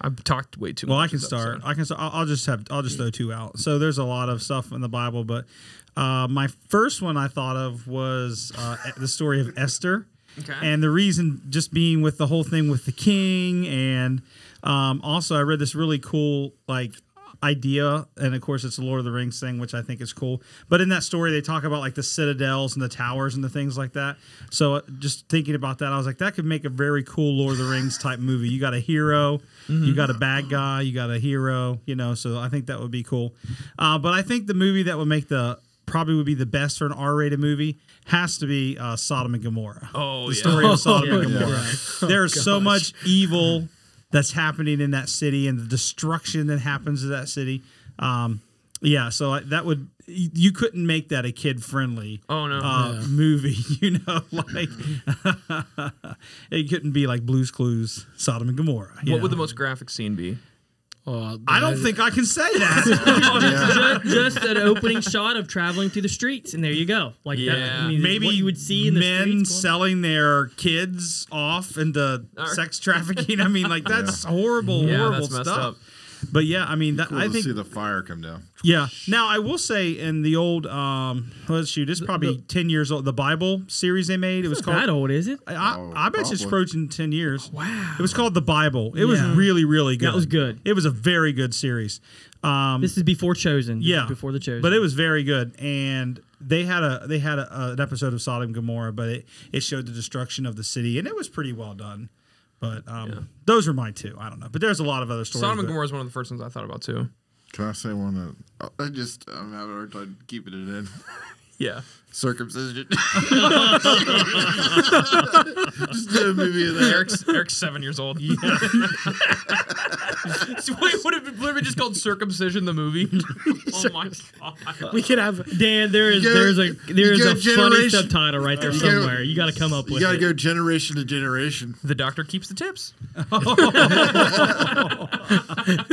I've talked way too much. Well, I can start. I can start. I'll just have. I'll just throw two out. So there's a lot of stuff in the Bible, but uh, my first one I thought of was uh, the story of Esther, okay. And the reason just being with the whole thing with the king, and um, also I read this really cool like idea, and of course it's the Lord of the Rings thing, which I think is cool. But in that story, they talk about like the citadels and the towers and the things like that. So just thinking about that, I was like, that could make a very cool Lord of the Rings type movie. You got a hero. Mm-hmm. You got a bad guy, you got a hero, you know, so I think that would be cool. Uh, but I think the movie that would make the, probably would be the best for an R-rated movie has to be uh, Sodom and Gomorrah. Oh, the yeah. story of Sodom oh, and Gomorrah. Yeah. Oh, There's gosh. so much evil that's happening in that city and the destruction that happens to that city. Um, yeah, so I, that would... You couldn't make that a kid-friendly oh, no. uh, yeah. movie, you know. Like it couldn't be like Blue's Clues, Sodom and Gomorrah. What know? would the most graphic scene be? Oh, I don't think I can say that. yeah. just, just an opening shot of traveling through the streets, and there you go. Like yeah. that, I mean, maybe what you would see in the men streets, selling their kids off into right. sex trafficking. I mean, like that's yeah. horrible, yeah, horrible that's messed stuff. Up. But yeah, I mean, that, cool I to think see the fire come down. Yeah. Now I will say, in the old, um, let's shoot, it's probably the, ten years old. The Bible series they made. It was called that old, is it? I, I, oh, I bet it's approaching ten years. Oh, wow. It was called The Bible. It yeah. was really, really good. That was good. It was a very good series. Um, this is before Chosen. Yeah, before the Chosen. But it was very good, and they had a they had a, uh, an episode of Sodom and Gomorrah, but it, it showed the destruction of the city, and it was pretty well done. But um, yeah. those are mine, too. I don't know. But there's a lot of other stories. Sodom and Gomorrah is one of the first ones I thought about, too. Can I say one that I just I'm having a hard time keeping it in? Yeah. Circumcision. Just did a movie of that. Eric's, Eric's seven years old. Yeah. So wait, would it be literally just called Circumcision the movie? Oh my god. We could have Dan, there is there's a there's a funny subtitle right there somewhere. You gotta come up with it. You gotta go generation to generation. The doctor keeps the tips.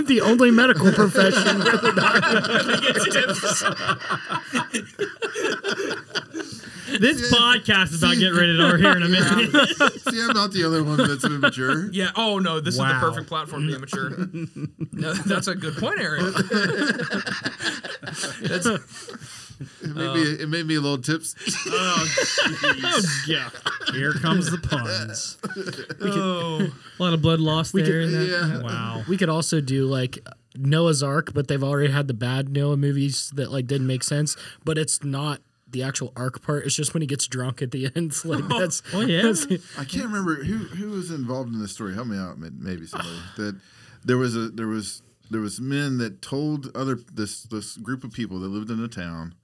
The only medical profession where the doctor gets tips. This yeah. podcast is about getting rated over here in a minute. Yeah. See, I'm not the only one that's immature. Yeah. Oh, no. This wow. is the perfect platform to be immature. No, that's a good point, Aaron. That's, it, made uh, me, it made me a little tips. Oh, oh, yeah. Here comes the puns. We oh. could, a lot of blood loss we there. Could, in that. Yeah. Wow. We could also do, like... Noah's Ark, but they've already had the bad Noah movies that like didn't make sense. But it's not the actual Ark part; it's just when he gets drunk at the end. Like that's oh, oh yeah. That's, I can't remember who who was involved in this story. Help me out, maybe somebody. That there was a there was there was men that told other this this group of people that lived in a town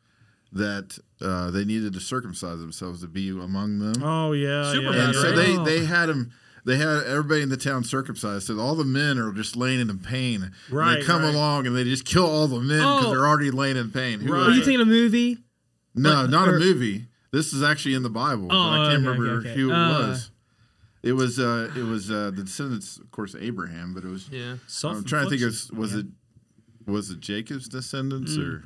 that uh, they needed to circumcise themselves to be among them. Oh yeah, Super yeah. And so right? they oh. they had him. They had everybody in the town circumcised, so all the men are just laying in pain. Right, and they come right. along and they just kill all the men because oh. they're already laying in pain. Who right. Are you thinking a movie? No, what? not or, a movie. This is actually in the Bible. Oh, I can't okay, remember okay, okay. who it uh, was. It was uh, it was uh, the descendants, of course, Abraham. But it was. Yeah. I'm trying to think. Of, was yeah. it was it Jacob's descendants mm. or?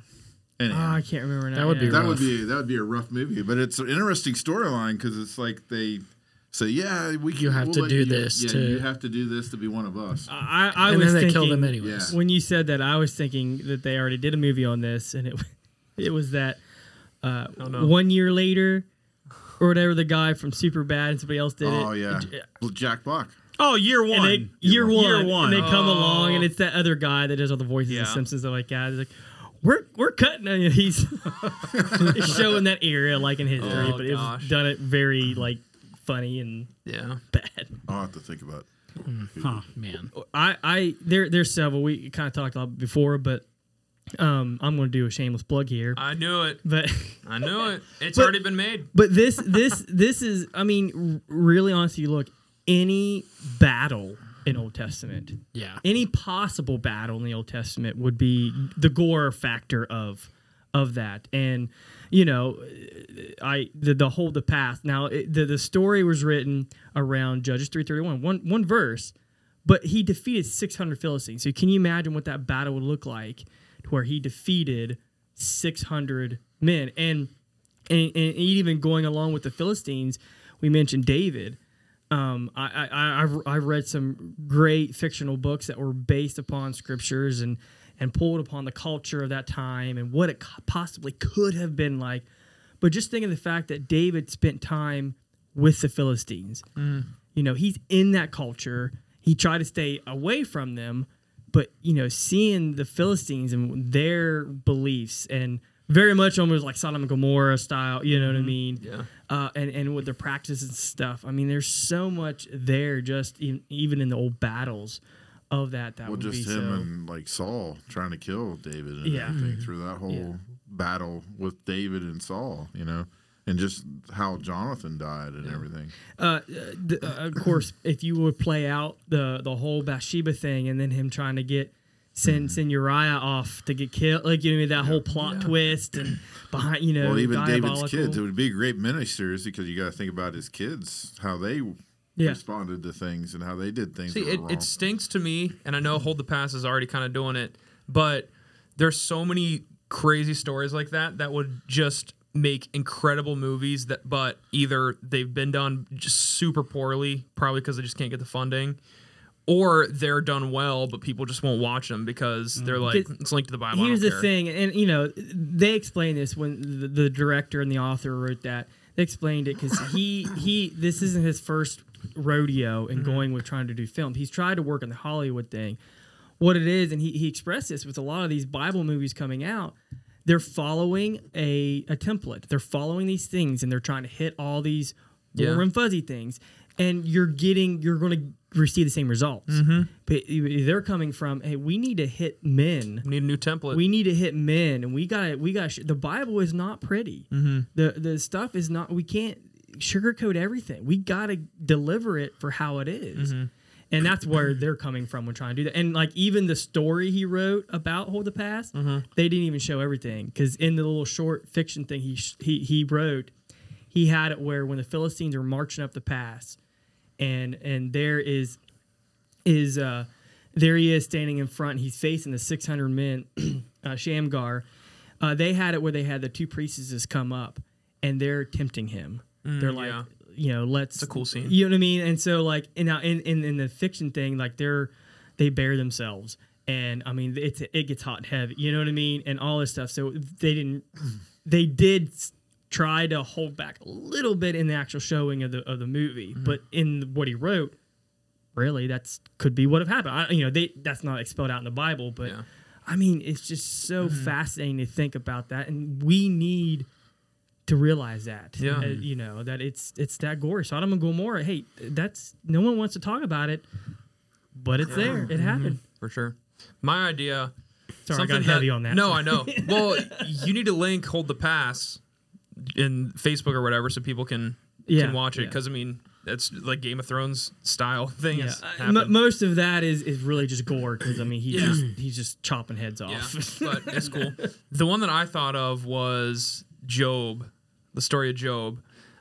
Anyhow, oh, I can't remember now. That would yeah. be that rough. would be that would be a rough movie, but it's an interesting storyline because it's like they. So yeah, we can, you have we'll to do you, this. Yeah, to, you have to do this to be one of us. I, I and was then they thinking, kill them anyways. Yeah. When you said that, I was thinking that they already did a movie on this, and it it was that uh, oh, no. one year later or whatever. The guy from Superbad and somebody else did oh, it. Oh yeah, well, Jack Black. Oh, year one. They, year, year one. Year one. And they come oh. along, and it's that other guy that does all the voices yeah. of The Simpsons. They're like, guys, like we're we're cutting. And he's showing that area like in history, oh, but gosh. It was done it very like. Funny and yeah, bad. I'll have to think about it. Mm. Huh, man. I, I there there's several. We kind of talked about before, but um, I'm going to do a shameless plug here. I knew it. But I knew it. It's but, already been made. But this this this is. I mean, really, honestly, look, any battle in Old Testament. Yeah. Any possible battle in the Old Testament would be the gore factor of of that. And, you know, I the, the Hold the Pass. Now, it, the, the story was written around Judges three thirty-one, one, one verse, but he defeated six hundred Philistines. So can you imagine what that battle would look like to where he defeated six hundred men? And, and, and even going along with the Philistines, we mentioned David. Um, I, I, I've, I've read some great fictional books that were based upon scriptures and, and pulled upon the culture of that time and what it possibly could have been like. But just think of the fact that David spent time with the Philistines. Mm. You know, he's in that culture. He tried to stay away from them, but, you know, seeing the Philistines and their beliefs and very much almost like Sodom and Gomorrah style, you know what I mean? Yeah. Uh, and, and with their practices and stuff. I mean, there's so much there just in, even in the old battles of that. That well, would just be him so. And like Saul trying to kill David and yeah. everything through that whole yeah. battle with David and Saul, you know, and just how Jonathan died and yeah. everything. Uh, the, uh, of course, if you would play out the, the whole Bathsheba thing and then him trying to get Send, send Uriah off to get killed. Like, you know, that yeah, whole plot yeah. twist and behind, you know, well, even diabolical. David's kids. It would be a great miniseries because you got to think about his kids, how they yeah. responded to things and how they did things. See, that it, were wrong. It stinks to me, and I know Hold the Pass is already kind of doing it, but there's so many crazy stories like that that would just make incredible movies that, but either they've been done just super poorly, probably because they just can't get the funding. Or they're done well, but people just won't watch them because they're like, it's linked to the Bible. Here's the thing, and, you know, they explained this when the, the director and the author wrote that. They explained it because he, he, this isn't his first rodeo in mm-hmm. going with trying to do film. He's tried to work on the Hollywood thing. What it is, and he, he expressed this with a lot of these Bible movies coming out, they're following a, a template. They're following these things, and they're trying to hit all these yeah. warm and fuzzy things. And you're getting, you're going to receive the same results. Mm-hmm. But they're coming from, hey, we need to hit men. We need a new template. We need to hit men, and we got we got. Sh- the Bible is not pretty. Mm-hmm. The the stuff is not. We can't sugarcoat everything. We got to deliver it for how it is, mm-hmm. and that's where they're coming from when trying to do that. And like even the story he wrote about Hold the Pass, mm-hmm. they didn't even show everything because in the little short fiction thing he sh- he he wrote, he had it where when the Philistines were marching up the pass. And and there is is uh, there he is standing in front. He's facing the six hundred men, uh, Shamgar. Uh, they had it where they had the two priestesses come up, and they're tempting him. Mm, they're like, yeah. you know, let's. It's a cool scene. You know what I mean? And so like, and now in, in in the fiction thing, like they're they bear themselves, and I mean it's it gets hot and heavy. You know what I mean? And all this stuff. So they didn't. They did. Try to hold back a little bit in the actual showing of the of the movie, mm-hmm. but in what he wrote, really, that's could be what have happened. I, you know, they that's not expelled out in the Bible, but yeah. I mean, it's just so mm-hmm. fascinating to think about that, and we need to realize that, yeah. uh, you know, that it's it's that gory. Sodom and Gomorrah. Hey, that's no one wants to talk about it, but it's yeah. there. It mm-hmm. happened for sure. My idea. Sorry, I got heavy that, on that. No, I know. Well, you need to link Hold the Pass. In Facebook or whatever, so people can yeah, can watch it. Because yeah. I mean, that's like Game of Thrones style thing. Yeah. M- most of that is, is really just gore. Because I mean, he's yeah. just he's just chopping heads off. Yeah, but it's cool. The one that I thought of was Job, the story of Job.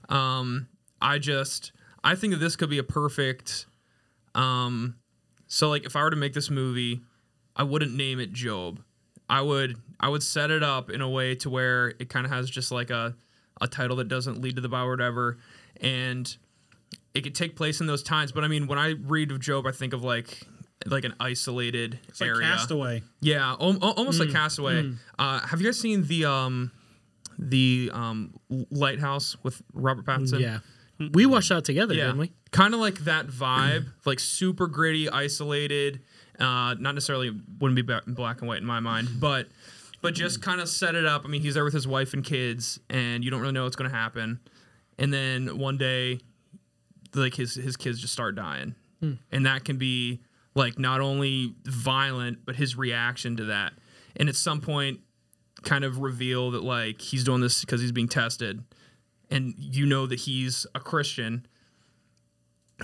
Um, I just I think that this could be a perfect. Um, so like, if I were to make this movie, I wouldn't name it Job. I would I would set it up in a way to where it kind of has just like a. a title that doesn't lead to the Bible or whatever, and it could take place in those times. But I mean, when I read of Job, I think of like like an isolated it's area. Like Castaway. Yeah, om- almost mm. like Castaway. Mm. Uh, have you guys seen the um, the um, Lighthouse with Robert Pattinson? Yeah, we watched that together, yeah. didn't we? Kind of like that vibe, like super gritty, isolated. Uh, not necessarily wouldn't be black and white in my mind, but. But just kind of set it up. I mean, he's there with his wife and kids, and you don't really know what's going to happen. And then one day, like, his his kids just start dying. Mm. And that can be, like, not only violent, but his reaction to that. And at some point, kind of reveal that, like, he's doing this because he's being tested. And you know that he's a Christian.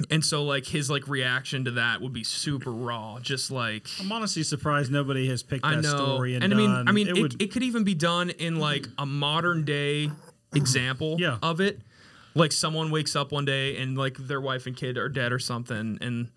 And so, like, his, like, reaction to that would be super raw. Just, like... I'm honestly surprised nobody has picked that story and, and done... And, I mean, I mean it, it, would... it could even be done in, like, a modern-day example yeah. of it. Like, someone wakes up one day and, like, their wife and kid are dead or something. And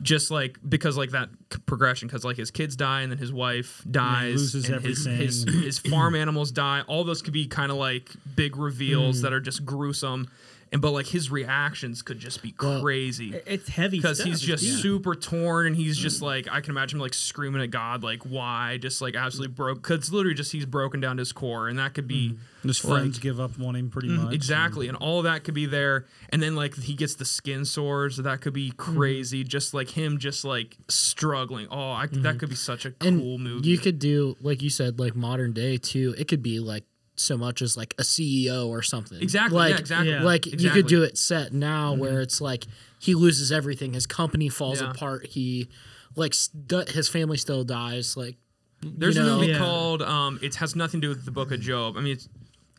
just, like, because, like, that progression. Because, like, his kids die and then his wife dies. And, and his, his his farm animals die. All those could be kind of, like, big reveals mm. that are just gruesome. And but like his reactions could just be well, crazy. It's heavy because he's just yeah. super torn, and he's just like I can imagine him like screaming at God, like why? Just like absolutely broke. Because literally, just he's broken down to his core, and that could be mm. his like, friends give up on him pretty mm, much. Exactly, and, and all of that could be there. And then like he gets the skin sores, so that could be crazy. Mm. Just like him, just like struggling. Oh, I, mm-hmm. that could be such a and cool movie. You could do like you said, like modern day too. It could be like. So much as like a C E O or something. Exactly. Like, yeah, exactly. Like exactly. You could do it set now mm-hmm. where it's like he loses everything, his company falls yeah. apart, he like st- his family still dies. Like there's you know? a movie yeah. called um, it has nothing to do with the Book of Job. I mean, it's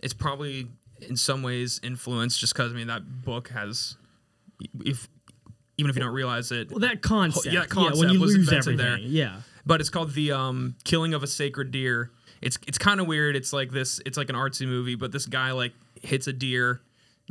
it's probably in some ways influenced just because I mean that book has if even if you don't realize it. Well, that concept. Yeah, that concept yeah, when you was lose everything. There. Yeah, but it's called the um, Killing of a Sacred Deer. It's it's kind of weird. It's like this. It's like an artsy movie, but this guy like hits a deer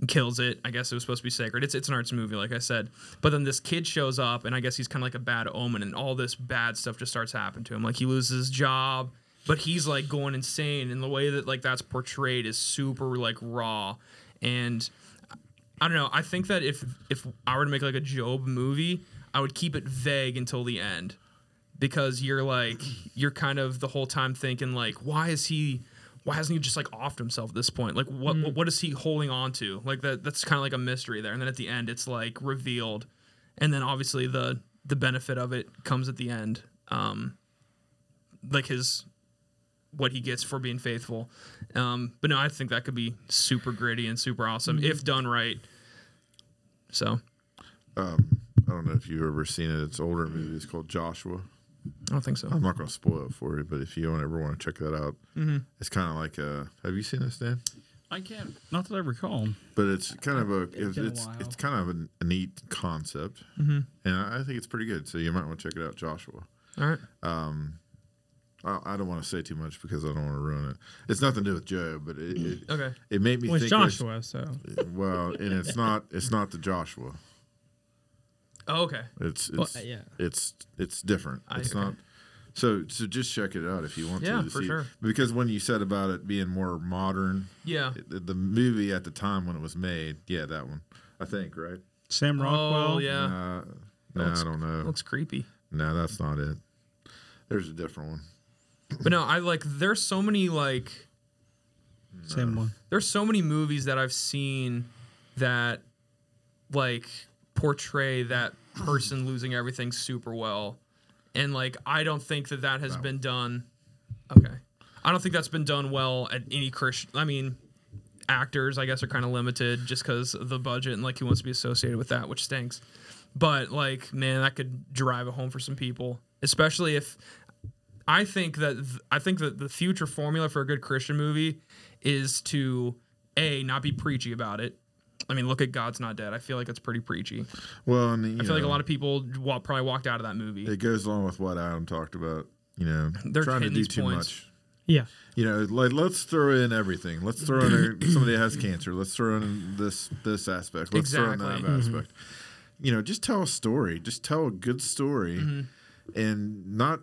and kills it. I guess it was supposed to be sacred. It's it's an artsy movie, like I said. But then this kid shows up, and I guess he's kind of like a bad omen, and all this bad stuff just starts happening to him. Like he loses his job, but he's like going insane. And the way that like that's portrayed is super like raw. And I don't know. I think that if if I were to make like a Job movie, I would keep it vague until the end. Because you're like you're kind of the whole time thinking like why is he why hasn't he just like offed himself at this point like what mm. what is he holding on to like that that's kind of like a mystery there and then at the end it's like revealed and then obviously the the benefit of it comes at the end um like his what he gets for being faithful um but no I think that could be super gritty and super awesome mm-hmm. if done right so um I don't know if you've ever seen it it's older movie it's called Joshua. I don't think so. I'm not going to spoil it for you, but if you don't ever want to check that out, mm-hmm. it's kind of like a. Have you seen this, Dan? I can't. Not that I recall. But it's kind of a. It's it's, a it's kind of a neat concept, mm-hmm. and I think it's pretty good. So you might want to check it out, Joshua. All right. Um, I, I don't want to say too much because I don't want to ruin it. It's nothing to do with Job, but it it, okay. it made me well, think. It's Joshua, so. Well, and it's not. It's not the Joshua. Oh, okay. It's it's well, yeah. it's it's different. I, it's okay. not so so just check it out if you want yeah, to. Yeah, for see sure. It. Because when you said about it being more modern, yeah, it, the, the movie at the time when it was made, yeah, that one I think right. Sam Rockwell. Oh, yeah. No, nah, nah, I don't know. Looks creepy. No, nah, that's not it. There's a different one. But no, I like. There's so many like. Same no. one. There's so many movies that I've seen that, like. Portray that person losing everything super well and like I don't think that that has no. been done okay I don't think that's been done well at any Christian I mean actors I guess are kind of limited just because of the budget and like he wants to be associated with that which stinks but like man that could drive it home for some people especially if I think that th- I think that the future formula for a good Christian movie is to A, not be preachy about it. I mean, look at God's Not Dead. I feel like it's pretty preachy. Well, and, I feel know, like a lot of people wa- probably walked out of that movie. It goes along with what Adam talked about. You know, they're trying to do too points. Much. Yeah. You know, like let's throw in everything. Let's throw in a, somebody that has cancer. Let's throw in this this aspect. Let's exactly. throw in that mm-hmm. aspect. You know, just tell a story. Just tell a good story, mm-hmm. and not.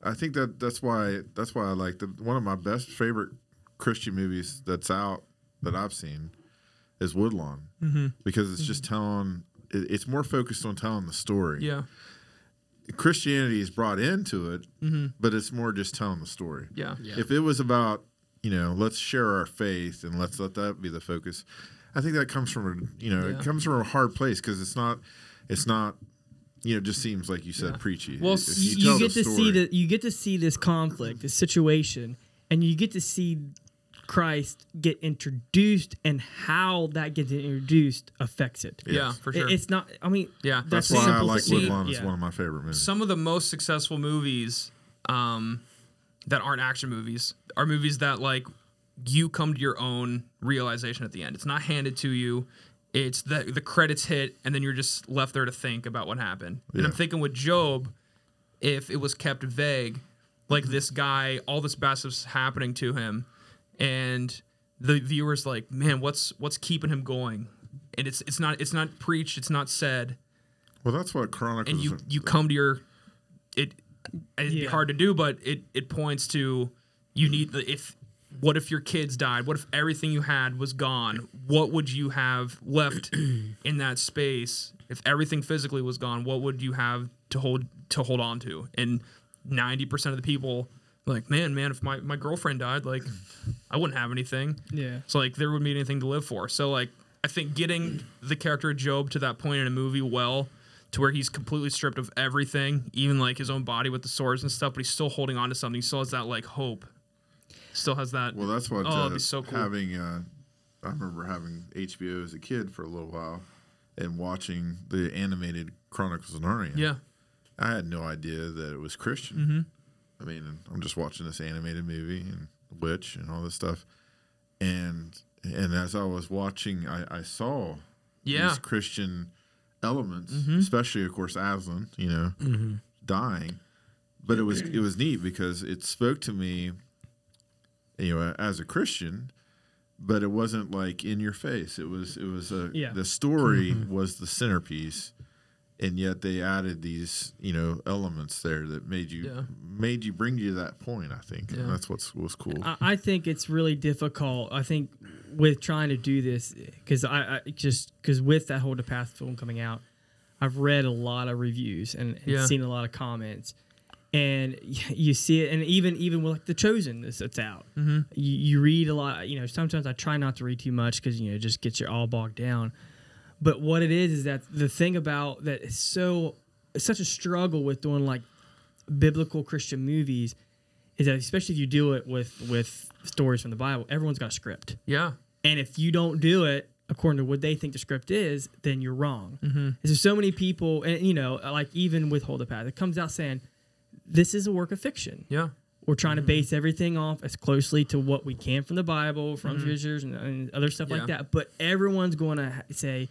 I think that that's why that's why I like the one of my best favorite Christian movies that's out that I've seen. Is Woodlawn mm-hmm. because it's just telling it, it's more focused on telling the story. Yeah, Christianity is brought into it, mm-hmm. but it's more just telling the story. Yeah. yeah, if it was about you know let's share our faith and let's let that be the focus, I think that comes from a, you know yeah. it comes from a hard place because it's not it's not you know just seems like you said yeah. preachy. Well, if you, you tell get the to story, see that you get to see this conflict, this situation, and you get to see. Christ get introduced and how that gets introduced affects it. Yeah, yeah for sure. It's not, I mean, yeah. that's, that's why simple. I like Woodlawn. It's yeah. one of my favorite movies. Some of the most successful movies um, that aren't action movies are movies that, like, you come to your own realization at the end. It's not handed to you. It's the the credits hit, and then you're just left there to think about what happened. Yeah. And I'm thinking with Job, if it was kept vague, like this guy, all this bad stuff's happening to him, and the viewer's like, man, what's what's keeping him going? And it's it's not it's not preached, it's not said. Well, that's what Chronicles. And you, you come to your it. It'd yeah. be hard to do, but it it points to you need the if. What if your kids died? What if everything you had was gone? What would you have left in that space? If everything physically was gone, what would you have to hold to hold on to? And ninety percent of the people like, man, man, if my, my girlfriend died, like, I wouldn't have anything. Yeah. So, like, there wouldn't be anything to live for. So, like, I think getting the character of Job to that point in a movie well, to where he's completely stripped of everything, even, like, his own body with the swords and stuff, but he's still holding on to something. He still has that, like, hope. Still has that. Well, that's what oh, that'd be so cool. having. Uh, I remember having H B O as a kid for a little while, and watching the animated Chronicles of Narnia. Yeah, I had no idea that it was Christian. Mm-hmm. I mean, I'm just watching this animated movie and witch and all this stuff, and and as I was watching, I, I saw yeah. these Christian elements, mm-hmm. especially of course Aslan, you know, mm-hmm. dying. But it was it was neat because it spoke to me. You know, as a Christian, but it wasn't like in your face. It was, it was a, yeah. the story mm-hmm. was the centerpiece, and yet they added these, you know, elements there that made you, yeah. made you bring you to that point, I think. Yeah. And that's what's was cool. I, I think it's really difficult, I think, with trying to do this, because I, I just, because with that Hold the Pass film coming out, I've read a lot of reviews and, and yeah. seen a lot of comments. And you see it, and even even with like The Chosen that's out, mm-hmm. you, you read a lot. You know, sometimes I try not to read too much because you know it just gets you all bogged down. But what it is is that the thing about that is so it's such a struggle with doing like biblical Christian movies is that especially if you do it with with stories from the Bible, everyone's got a script. Yeah, and if you don't do it according to what they think the script is, then you're wrong. Mm-hmm. There's so many people, and you know, like even with Hold the Pass, it comes out saying. This is a work of fiction. Yeah. We're trying mm-hmm. to base everything off as closely to what we can from the Bible, from mm-hmm. scriptures, and, and other stuff yeah. like that. But everyone's going to ha- say,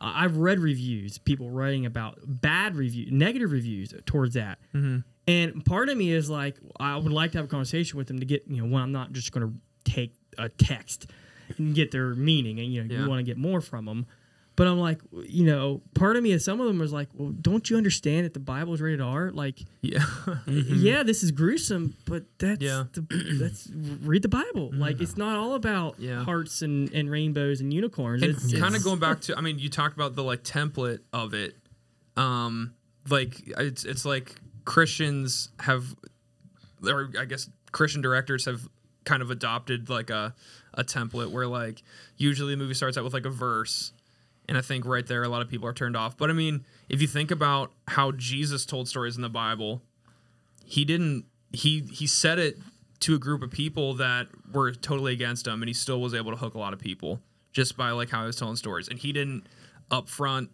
uh, I've read reviews, people writing about bad reviews, negative reviews towards that. Mm-hmm. And part of me is like, I would like to have a conversation with them to get, you know, when I'm not just going to take a text and get their meaning. And, you know, yeah. you want to get more from them. But I'm like, you know, part of me is some of them was like, well, don't you understand that the Bible is rated R? Like, yeah, mm-hmm. yeah, this is gruesome, but that's yeah. the, that's read the Bible. Mm-hmm. Like, it's not all about yeah. hearts and, and rainbows and unicorns. And it's, kind it's, of going back to, I mean, you talked about the like template of it. Um, like it's it's like Christians have, or I guess Christian directors have kind of adopted like a a template where like usually the movie starts out with like a verse. And I think right there, a lot of people are turned off. But I mean, if you think about how Jesus told stories in the Bible, he didn't, he, he said it to a group of people that were totally against him. And he still was able to hook a lot of people just by like how he was telling stories. And he didn't up front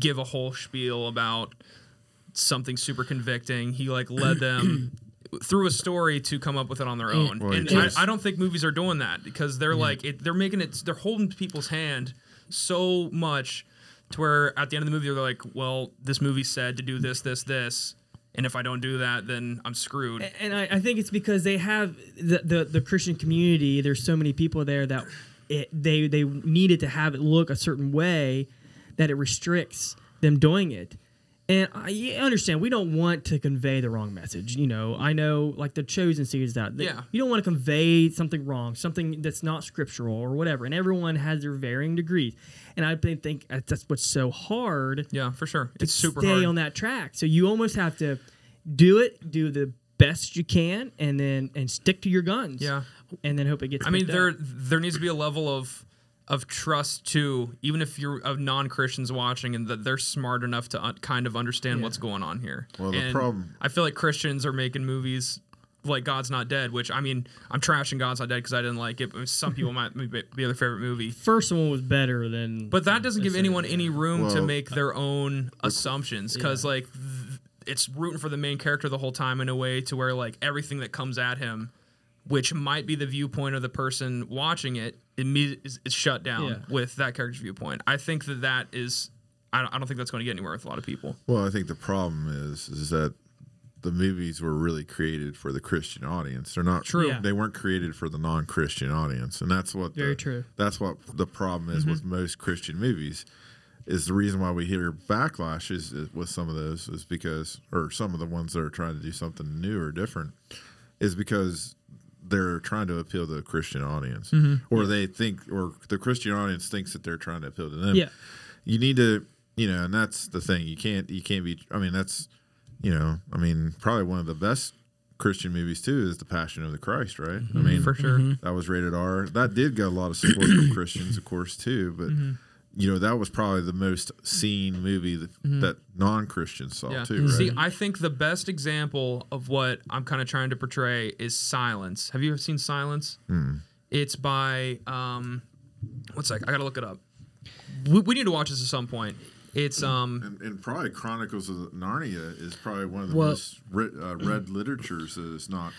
give a whole spiel about something super convicting. He like led them through a story to come up with it on their own. Well, and I, I don't think movies are doing that because they're yeah. like, it, they're making it, they're holding people's hand so much to where at the end of the movie they're like, well, this movie said to do this, this, this, and if I don't do that, then I'm screwed. And, and I, I think it's because they have the, the the Christian community. There's so many people there that it, they they needed to have it look a certain way that it restricts them doing it. And I understand we don't want to convey the wrong message. You know, I know like The Chosen series that they, yeah. you don't want to convey something wrong, something that's not scriptural or whatever. And everyone has their varying degrees. And I think that's what's so hard. Yeah, for sure. It's super hard to stay on that track. So you almost have to do it, do the best you can, and then and stick to your guns. Yeah, and then hope it gets. I mean, there up. there needs to be a level of. Of trust too, even if you're of non-Christians watching, and that they're smart enough to un- kind of understand yeah. what's going on here. Well, and the problem. I feel like Christians are making movies like God's Not Dead, which I mean, I'm trashing God's Not Dead because I didn't like it. But some people might be their favorite movie. First one was better than. But that doesn't give anyone any room well, to make their own uh, assumptions because yeah. like th- it's rooting for the main character the whole time in a way to where like everything that comes at him which might be the viewpoint of the person watching it, immediately is, is shut down yeah. with that character's viewpoint. I think that that is, I don't, I don't think that's going to get anywhere with a lot of people. Well, I think the problem is, is that the movies were really created for the Christian audience. They're not true. Yeah. They weren't created for the non-Christian audience, and that's what very the, true. That's what the problem is mm-hmm. with most Christian movies. Is the reason why we hear backlash is, is with some of those is because, or some of the ones that are trying to do something new or different, is because they're trying to appeal to a Christian audience, mm-hmm. or yeah. they think, or the Christian audience thinks that they're trying to appeal to them. Yeah. You need to, you know, and that's the thing. You can't, you can't be. I mean, that's. You know, I mean, probably one of the best Christian movies, too, is The Passion of the Christ, right? Mm-hmm. I mean, for sure. Mm-hmm. That was rated R. That did get a lot of support from Christians, of course, too. But, mm-hmm. you know, that was probably the most seen movie that, mm-hmm. that non-Christians saw, yeah. too, right? See, I think the best example of what I'm kind of trying to portray is Silence. Have you ever seen Silence? Mm. It's by, um, one sec, I got to look it up. We, we need to watch this at some point. It's um and, and probably Chronicles of Narnia is probably one of the well, most writ, uh, read literatures that is not.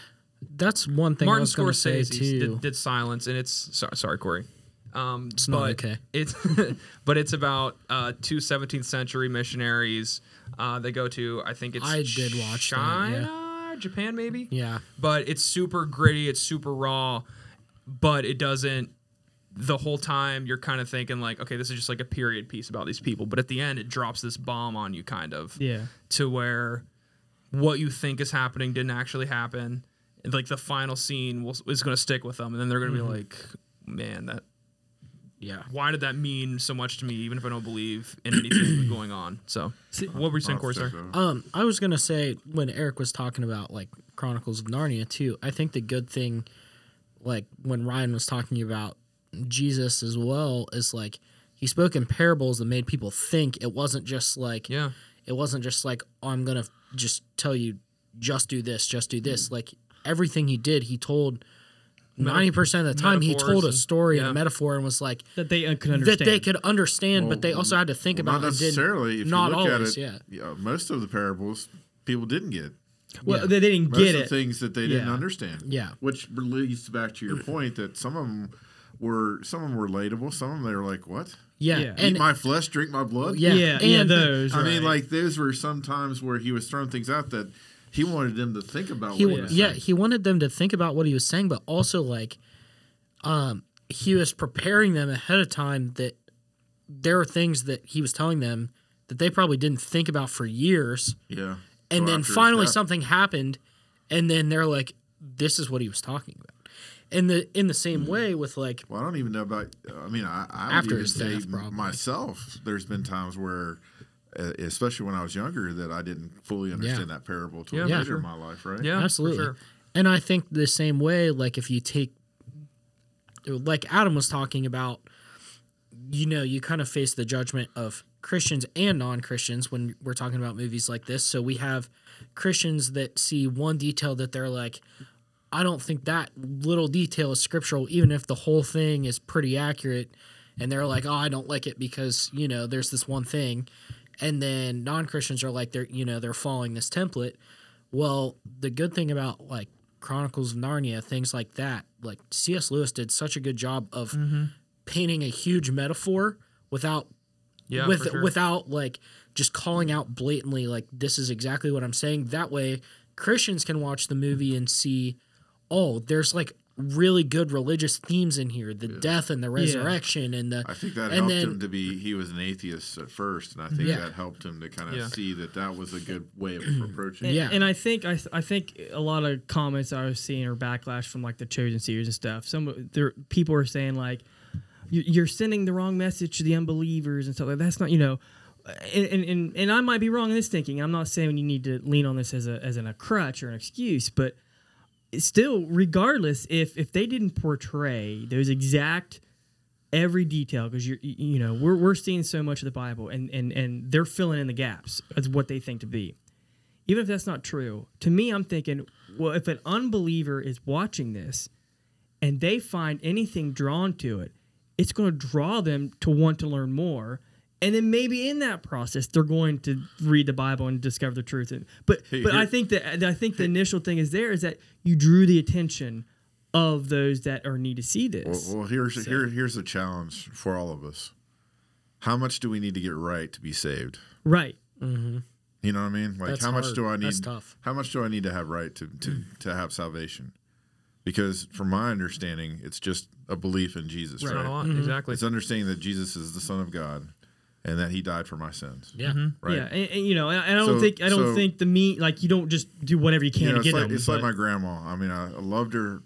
That's one thing. Martin I was Scorsese say did, did Silence, and it's sorry, sorry Corey. Um, it's but not okay. It's but it's about uh, two seventeenth century missionaries. Uh, they go to I think it's I did watch China, that, yeah. Japan maybe. Yeah, but it's super gritty. It's super raw, but it doesn't. The whole time you're kind of thinking like, okay, this is just like a period piece about these people. But at the end, it drops this bomb on you kind of yeah. to where what you think is happening didn't actually happen. And like the final scene will, is going to stick with them. And then they're going to mm-hmm. be like, man, that, yeah. Why did that mean so much to me, even if I don't believe in anything going on? So See, what were you saying, Corsair? So. Um, I was going to say when Eric was talking about like Chronicles of Narnia too, I think the good thing, like when Ryan was talking about, Jesus as well is like he spoke in parables that made people think. It wasn't just like yeah. it wasn't just like oh, I'm gonna just tell you just do this, just do this. Mm-hmm. Like everything he did, he told ninety percent of the time Metaphors he told a story and yeah. a metaphor and was like that they could understand. That they could understand, well, but they also had to think well, about. Not necessarily. If not you look always. At it, yeah. yeah. Most of the parables people didn't get. Well, yeah. they didn't most get of it. Things that they didn't yeah. understand. Yeah. Which leads back to your point that some of them. Were some of them relatable? Some of them they were like, "What? Yeah, yeah. eat and, my flesh, drink my blood." Yeah, yeah. and, and those. I right. mean, like those were sometimes where he was throwing things out that he wanted them to think about. He, what he was yeah, saying. He wanted them to think about what he was saying, but also like, um, he was preparing them ahead of time that there are things that he was telling them that they probably didn't think about for years. Yeah, and so then finally something happened, and then they're like, "This is what he was talking about." In the in the same way with like well I don't even know about I mean I, I would even say m- myself there's been times where uh, especially when I was younger that I didn't fully understand yeah. that parable until yeah, later sure. in my life right yeah absolutely sure. And I think the same way like if you take like Adam was talking about you know you kind of face the judgment of Christians and non-Christians when we're talking about movies like this so we have Christians that see one detail that they're like I don't think that little detail is scriptural, even if the whole thing is pretty accurate. And they're like, oh, I don't like it because, you know, there's this one thing. And then non-Christians are like, they're, you know, they're following this template. Well, the good thing about, like, Chronicles of Narnia, things like that, like, C S. Lewis did such a good job of mm-hmm. painting a huge metaphor without, yeah, with, sure. without, like, just calling out blatantly, like, this is exactly what I'm saying. That way, Christians can watch the movie and see... Oh, there's like really good religious themes in here. The yeah. death and the resurrection yeah. and the I think that helped then, him to be he was an atheist at first and I think yeah. that helped him to kind of yeah. see that that was a good way of approaching it. Yeah. And I think I I think a lot of comments I was seeing are backlash from like the Chosen series and stuff. Some there people are saying like you're sending the wrong message to the unbelievers and stuff like that. That's not, you know, and and and I might be wrong in this thinking. I'm not saying you need to lean on this as a as in a crutch or an excuse, but still, regardless, if if they didn't portray those exact every detail, because you you know we're we're seeing so much of the Bible, and and and they're filling in the gaps as what they think to be, even if that's not true. To me, I'm thinking, well, if an unbeliever is watching this, and they find anything drawn to it, it's going to draw them to want to learn more. And then maybe in that process, they're going to read the Bible and discover the truth. But hey, but hey, I think that I think the hey. initial thing is there is that you drew the attention of those that are need to see this. Well, well here's so. here here's the challenge for all of us. How much do we need to get right to be saved? Right. Mm-hmm. You know what I mean? Like That's how much hard. do I need? That's tough. How much do I need to have right to, to, to have salvation? Because from my understanding, it's just a belief in Jesus. Right. right? Mm-hmm. Exactly. It's understanding that Jesus is the Son of God and that he died for my sins. Yeah. Mm-hmm. Right. Yeah. And, and you know, and I don't so, think I don't so, think the mean like you don't just do whatever you can you know, to get like, them. It's but. like my grandma. I mean, I loved her,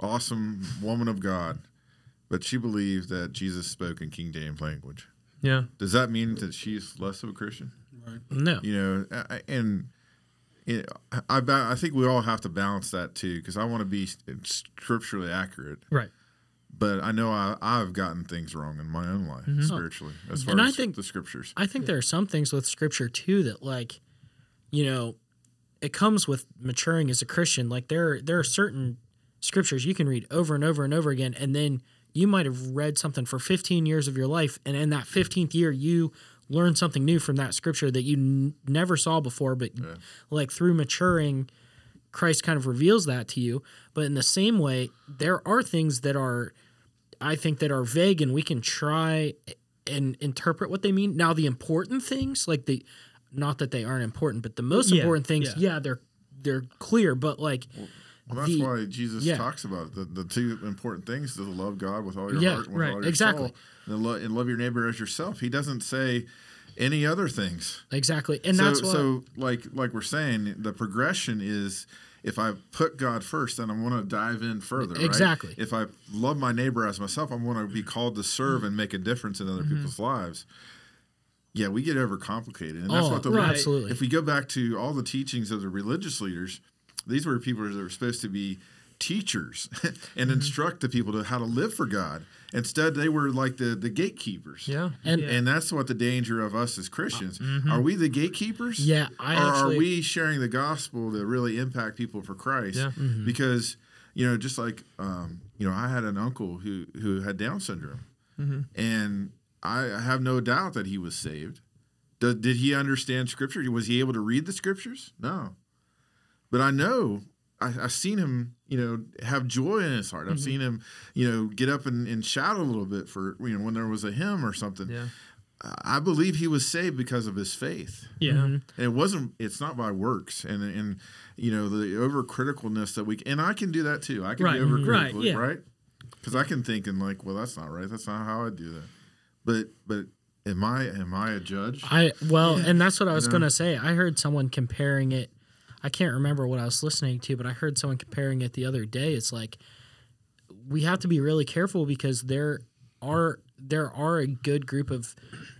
awesome woman of God, but she believed that Jesus spoke in King James language. Yeah. Does that mean that she's less of a Christian? Right. No. You know, I, and it, I I think we all have to balance that too, because I want to be scripturally accurate. Right. But I know I, I've gotten things wrong in my own life mm-hmm. spiritually as far and as I think, the scriptures. I think yeah. there are some things with scripture too that, like, you know, it comes with maturing as a Christian. Like there, there are certain scriptures you can read over and over and over again, and then you might have read something for fifteen years of your life, and in that fifteenth year you learn something new from that scripture that you n- never saw before, but yeah. like through maturing, Christ kind of reveals that to you. But in the same way, there are things that are, I think, that are vague, and we can try and interpret what they mean. Now, the important things, like the, not that they aren't important, but the most yeah, important things, yeah. yeah, they're they're clear, but like... Well, Well, that's the, why Jesus yeah. talks about the, the two important things: to love God with all your yeah, heart, with right. all your exactly. soul, and, lo- and love your neighbor as yourself. He doesn't say any other things. Exactly, and so, that's why. So, like, like we're saying, the progression is: if I put God first, then I want to dive in further. Exactly. Right? If I love my neighbor as myself, I want to be called to serve mm-hmm. and make a difference in other mm-hmm. people's lives. Yeah, we get overcomplicated, and that's oh, what the right. absolutely. If we go back to all the teachings of the religious leaders. These were people that were supposed to be teachers and mm-hmm. instruct the people to how to live for God. Instead, they were like the, the gatekeepers. Yeah. And, yeah. and that's what the danger of us as Christians. Uh, mm-hmm. Are we the gatekeepers? Yeah. I or actually... are we sharing the gospel to really impact people for Christ? Yeah. Mm-hmm. Because, you know, just like, um, you know, I had an uncle who, who had Down syndrome. Mm-hmm. And I have no doubt that he was saved. Did, did he understand Scripture? Was he able to read the Scriptures? No. But I know I, I've seen him, you know, have joy in his heart. I've mm-hmm. seen him, you know, get up and, and shout a little bit for, you know, when there was a hymn or something. Yeah. I believe he was saved because of his faith. Yeah. And it wasn't, it's not by works. And, and you know, the overcriticalness that we, and I can do that too. I can right. be overcritical, right? Yeah. right? Because I can think and like, well, that's not right. That's not how I do that. But, but. Am I, am I a judge? I, well, yeah. and that's what I was you know? going to say. I heard someone comparing it. I can't remember what I was listening to, but I heard someone comparing it the other day. It's like we have to be really careful because there are there are a good group of,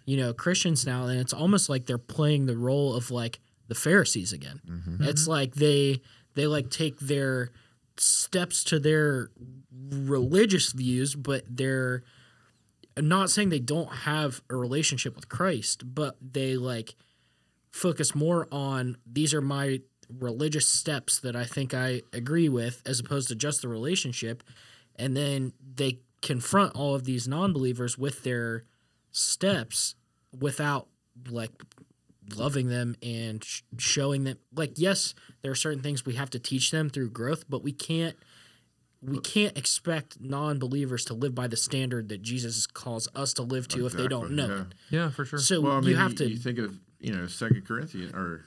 you know, Christians now, and it's almost like they're playing the role of like the Pharisees again. Mm-hmm. It's like they they like take their steps to their religious views, but they're not saying they don't have a relationship with Christ, but they like focus more on these are my religious steps that I think I agree with as opposed to just the relationship. And then they confront all of these non-believers with their steps without like loving them and sh- showing them like, yes, there are certain things we have to teach them through growth, but we can't, we can't expect non-believers to live by the standard that Jesus calls us to live to exactly, if they don't know yeah. it. Yeah, for sure. So well, I mean, you have you, to you think of, you know, Second Corinthians or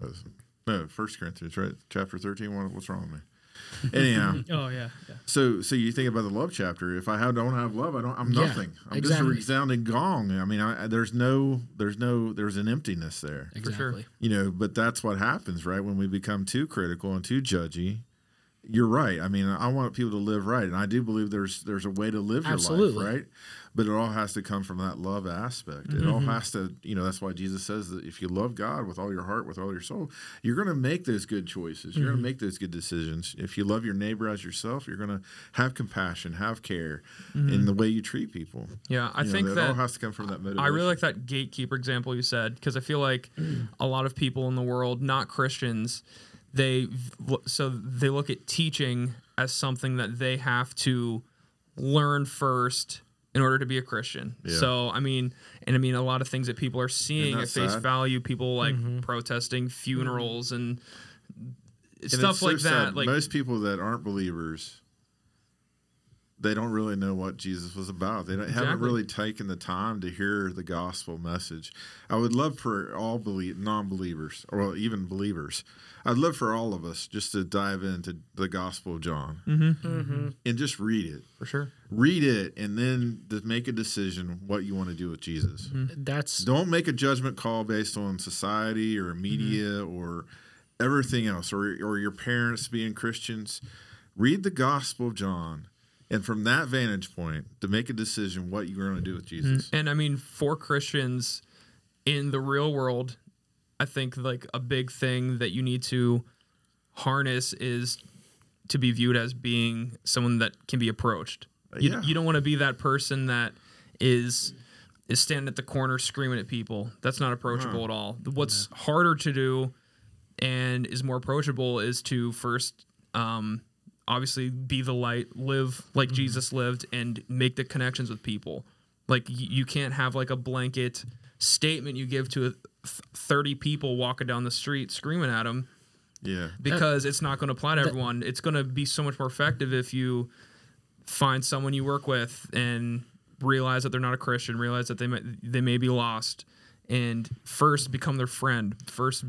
what is it? No, First Corinthians, right? Chapter thirteen. What, what's wrong with me? Anyhow. oh yeah, yeah. So, so you think about the love chapter. If I have, don't have love, I don't. I'm yeah, nothing. I'm exactly. just a resounding gong. I mean, I, there's no, there's no, there's an emptiness there. Exactly. Sure. You know, but that's what happens, right? When we become too critical and too judgy. You're right. I mean, I want people to live right, and I do believe there's there's a way to live your Absolutely. life, right? But it all has to come from that love aspect. It mm-hmm. all has to, you know, that's why Jesus says that if you love God with all your heart, with all your soul, you're going to make those good choices. You're mm-hmm. going to make those good decisions. If you love your neighbor as yourself, you're going to have compassion, have care mm-hmm. in the way you treat people. Yeah, I you think know, that, that all has to come from that motivation. I really like that gatekeeper example you said because I feel like a lot of people in the world, not Christians, they so they look at teaching as something that they have to learn first in order to be a Christian. Yeah. So, I mean, and I mean, a lot of things that people are seeing at face sad? value, people like mm-hmm. protesting funerals mm-hmm. and, and stuff like so that. Sad. Like most people that aren't believers they don't really know what Jesus was about. They don't, exactly. haven't really taken the time to hear the gospel message. I would love for all believe, non-believers, or well, even believers, I'd love for all of us just to dive into the Gospel of John mm-hmm. Mm-hmm. and just read it. For sure. Read it and then just make a decision what you want to do with Jesus. Mm-hmm. That's Don't make a judgment call based on society or media mm-hmm. or everything else or, or your parents being Christians. Read the Gospel of John. And from that vantage point, to make a decision what you're going to do with Jesus. And, I mean, for Christians in the real world, I think, like, a big thing that you need to harness is to be viewed as being someone that can be approached. You, yeah. you don't want to be that person that is is standing at the corner screaming at people. That's not approachable huh. at all. What's yeah. harder to do and is more approachable is to first... Um, obviously be the light, live like mm-hmm. Jesus lived, and make the connections with people. Like, y- you can't have, like, a blanket statement you give to thirty people walking down the street screaming at them. Yeah. Because that, it's not going to apply to that, everyone. It's going to be so much more effective if you find someone you work with and realize that they're not a Christian, realize that they may, they may be lost, and first become their friend, first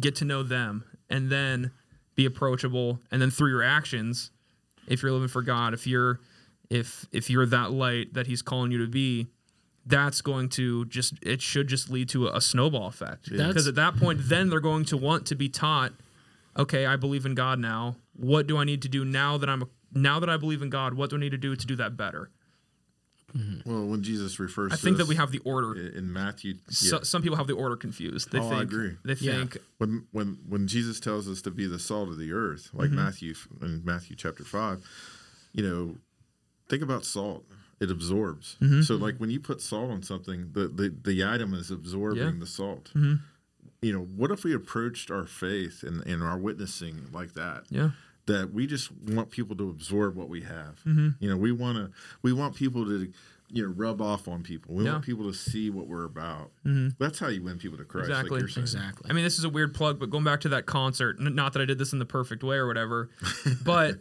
get to know them, and then... be approachable, and then through your actions, if you're living for God, if you're if if you're that light that he's calling you to be, that's going to just it should just lead to a, a snowball effect. Because at that point, then they're going to want to be taught, okay, I believe in God now. What do I need to do now that I'm now that I believe in God? What do I need to do to do that better? Mm-hmm. Well, when Jesus refers I to I think that we have the order. In Matthew... Yeah. So, some people have the order confused. They oh, think, I agree. They think... Yeah. When, when, when Jesus tells us to be the salt of the earth, like mm-hmm. Matthew in Matthew chapter five, you know, think about salt. It absorbs. Mm-hmm. So, like, when you put salt on something, the, the, the item is absorbing yeah. the salt. Mm-hmm. You know, what if we approached our faith and, and our witnessing like that? Yeah. That we just want people to absorb what we have. Mm-hmm. You know, we want to, we want people to, you know, rub off on people. We yeah. want people to see what we're about. Mm-hmm. That's how you win people to Christ. Exactly. Like you're saying. Exactly. I mean, this is a weird plug, but going back to that concert, n- not that I did this in the perfect way or whatever, but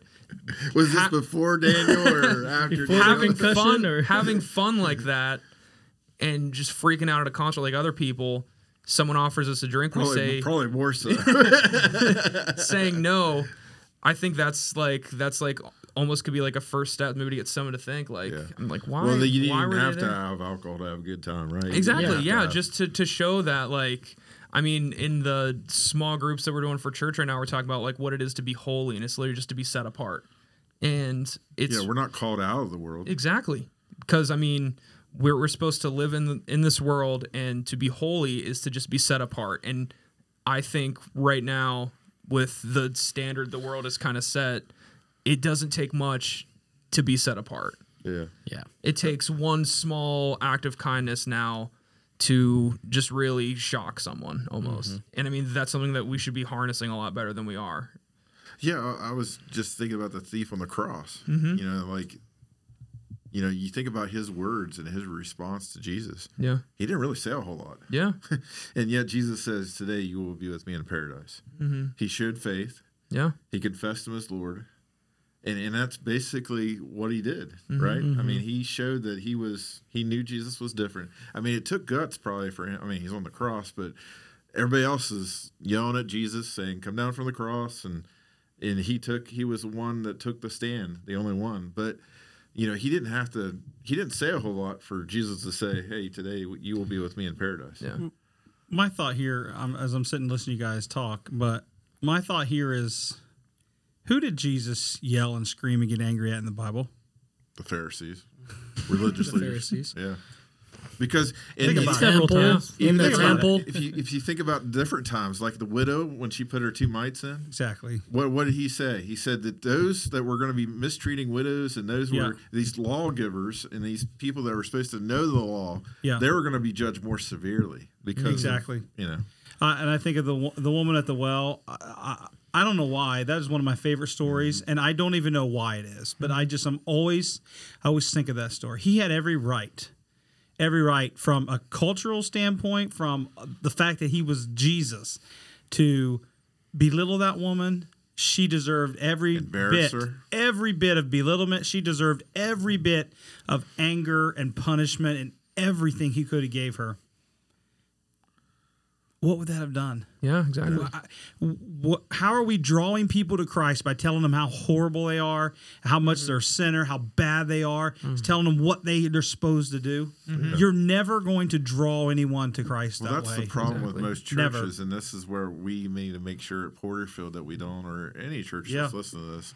was this ha- before Daniel or after Daniel? having fun or having fun like that, and just freaking out at a concert like other people. Someone offers us a drink, probably, we say probably more so, saying no. I think that's like that's like almost could be like a first step maybe to get someone to think like yeah. I'm like why well you why didn't have to have alcohol to have a good time, right? Exactly, yeah, yeah to just to, to show that, like, I mean, in the small groups that we're doing for church right now, we're talking about like what it is to be holy, and it's literally just to be set apart. And it's yeah, we're not called out of the world. Exactly. Because I mean, we're we're supposed to live in the, in this world, and to be holy is to just be set apart. And I think right now, with the standard the world is kind of set, it doesn't take much to be set apart. Yeah. Yeah. It takes one small act of kindness now to just really shock someone almost. Mm-hmm. And I mean, that's something that we should be harnessing a lot better than we are. Yeah. I was just thinking about the thief on the cross. Mm-hmm. You know, like, you know, you think about his words and his response to Jesus. Yeah. He didn't really say a whole lot. Yeah. And yet Jesus says, today you will be with me in paradise. Mm-hmm. He showed faith. Yeah. He confessed him as Lord. And and that's basically what he did, mm-hmm, right? Mm-hmm. I mean, he showed that he was, he knew Jesus was different. I mean, it took guts probably for him. I mean, he's on the cross, but everybody else is yelling at Jesus saying, come down from the cross. And, and he took, he was the one that took the stand, the only one. But you know, he didn't have to, he didn't say a whole lot for Jesus to say, hey, today you will be with me in paradise. Yeah. My thought here, I'm, as I'm sitting listening to you guys talk, but my thought here is, who did Jesus yell and scream and get angry at in the Bible? The Pharisees. Religious the leaders. Pharisees. Yeah. Because in the temple, in the temple, if you if you think about different times, like the widow when she put her two mites in, exactly. What what did he say? He said that those that were going to be mistreating widows and those yeah. were these lawgivers and these people that were supposed to know the law, yeah. they were going to be judged more severely because exactly, of, you know. Uh, and I think of the the woman at the well. I, I, I don't know why that is one of my favorite stories, mm-hmm. and I don't even know why it is, but I just I'm always I always think of that story. He had every right. Every right from a cultural standpoint, from the fact that he was Jesus, to belittle that woman, she deserved every bit, every bit of belittlement. She deserved every bit of anger and punishment and everything he could have gave her. What would that have done? Yeah, exactly. How are we drawing people to Christ by telling them how horrible they are, how much mm-hmm. they're a sinner, how bad they are, mm-hmm. telling them what they, they're supposed to do? Mm-hmm. Yeah. You're never going to draw anyone to Christ well, that way. Well, that's the problem exactly. with most churches, never. And this is where we need to make sure at Porterfield that we don't, or any church that's yeah. listening to this,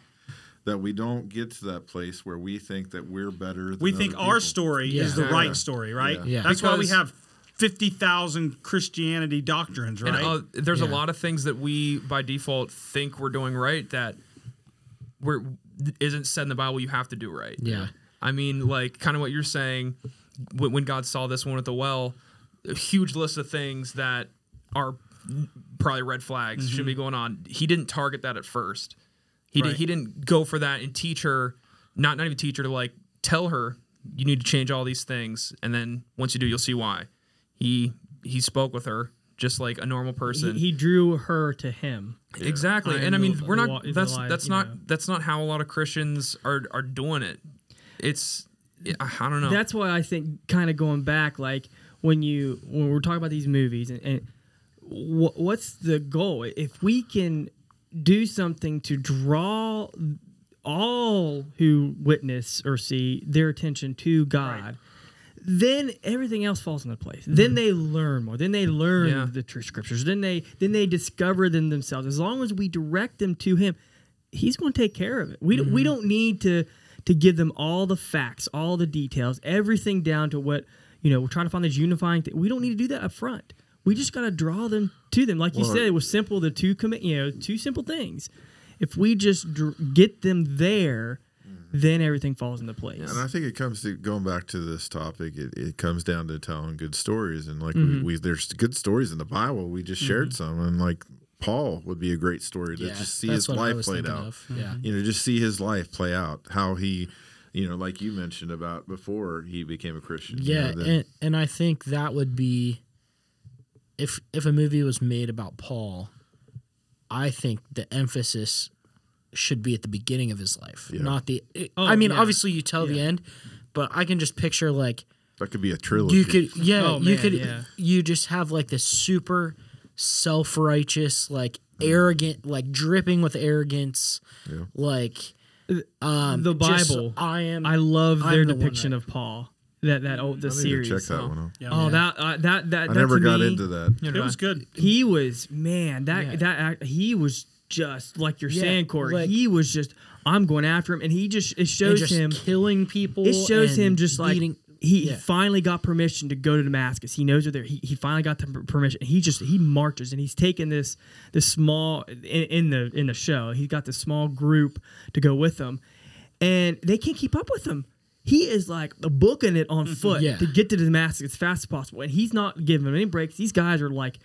that we don't get to that place where we think that we're better than We think other our people. Story yeah. is the yeah. right story, right? Yeah. Yeah. That's because why we have fifty thousand Christianity doctrines, right? And, uh, there's yeah. a lot of things that we, by default, think we're doing right that we're, isn't said in the Bible you have to do right. Yeah. I mean, like, kind of what you're saying, when God saw this one at the well, a huge list of things that are probably red flags mm-hmm. should be going on. He didn't target that at first. He, right. did, he didn't go for that and teach her, not, not even teach her, to, like, tell her you need to change all these things, and then once you do, you'll see why. He he spoke with her just like a normal person. He, he drew her to him. Yeah. Exactly. I and I mean, we're not that's that's not know. that's not how a lot of Christians are are doing it. It's I don't know. That's why I think kind of going back, like when you when we're talking about these movies and, and wh- what's the goal? If we can do something to draw all who witness or see their attention to God, right. then everything else falls into place. Mm-hmm. Then they learn more. Then they learn yeah. the true scriptures. Then they then they discover them themselves. As long as we direct them to Him, He's going to take care of it. We mm-hmm. don't, we don't need to to give them all the facts, all the details, everything down to what you know. We're trying to find this unifying thing. We don't need to do that up front. We just got to draw them to them. Like you well, said, it was simple. The two commit, you know, two simple things. If we just dr- get them there. Then everything falls into place. Yeah, and I think it comes to, going back to this topic, it, it comes down to telling good stories. And, like, mm-hmm. we, we there's good stories in the Bible. We just mm-hmm. shared some. And, like, Paul would be a great story to yeah, just see his life played out. Yeah. You know, just see his life play out. How he, you know, like you mentioned about before he became a Christian. Yeah, you know, and, and I think that would be, if if a movie was made about Paul, I think the emphasis should be at the beginning of his life, yeah. not the. It, oh, I mean, yeah. obviously you tell yeah. the end, but I can just picture like that could be a trilogy. You could, yeah, oh, you man, could, yeah. you just have like this super self-righteous, like arrogant, like dripping with arrogance, yeah. like um, the Bible. Just, I am. I love their the depiction of Paul. That that old the I need series. To check that oh. one out. Yeah. Oh, that uh, that that. I that never got me, into that. It was good. He was man. That yeah. that he was. Just like you're yeah, saying, Corey, like, he was just, I'm going after him. And he just, it shows just him killing people. It shows him just like eating, he yeah. finally got permission to go to Damascus. He knows they're there. He, he finally got the permission. He just, he marches and he's taking this, this small, in, in the, in the show, he got this small group to go with him and they can't keep up with him. He is like booking it on foot yeah. to get to Damascus as fast as possible. And he's not giving them any breaks. These guys are like,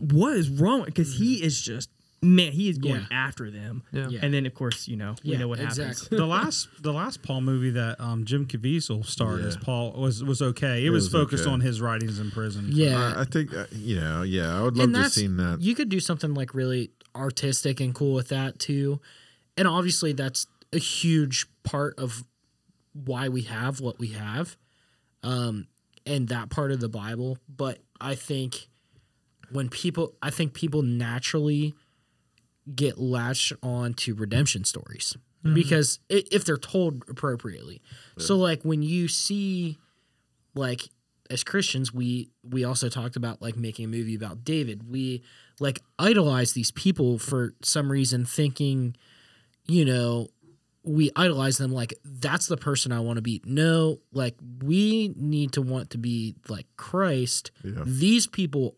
what is wrong? Because mm-hmm. he is just, man, he is going yeah. after them, yeah. and then of course you know we yeah, know what happens. Exactly. the last, the last Paul movie that um, Jim Caviezel starred yeah. as Paul was was okay. It, it was, was focused okay. on his writings in prison. Yeah, I, I think uh, you know. Yeah, I would love to have seen that. You could do something like really artistic and cool with that too, and obviously that's a huge part of why we have what we have, um, and that part of the Bible. But I think when people, I think people naturally get latched on to redemption stories mm-hmm. because it, if they're told appropriately. Yeah. So like when you see, like as Christians, we, we also talked about like making a movie about David. We like idolize these people for some reason thinking, you know, we idolize them. Like that's the person I want to be. No, like we need to want to be like Christ. Yeah. These people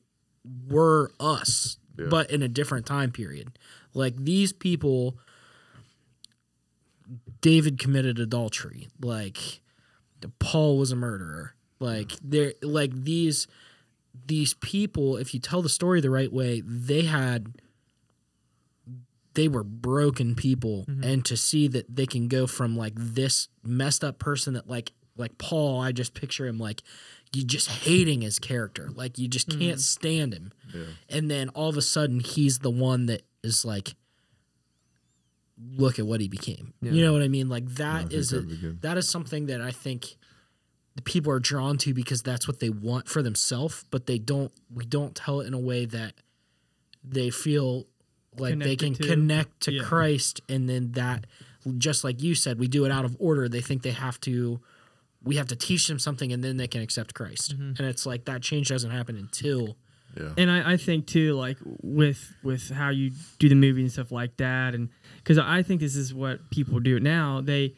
were us, yeah. but in a different time period. Like, these people, David committed adultery. Like, Paul was a murderer. Like, they're, like these these people, if you tell the story the right way, they had, they were broken people. Mm-hmm. And to see that they can go from, like, this messed up person that, like, like Paul, I just picture him, like, you just hating his character. Like, you just can't mm-hmm. stand him. Yeah. And then all of a sudden, he's the one that is like, look at what he became. Yeah. You know what I mean? Like that no, is a, that is something that I think the people are drawn to because that's what they want for themselves, but they don't we don't tell it in a way that they feel like Connected they can to. connect to yeah. Christ, and then that, just like you said, we do it out of order. They think they have to we have to teach them something and then they can accept Christ. Mm-hmm. And it's like that change doesn't happen until Yeah. And I, I think, too, like, with with how you do the movie and stuff like that, and because I think this is what people do now. They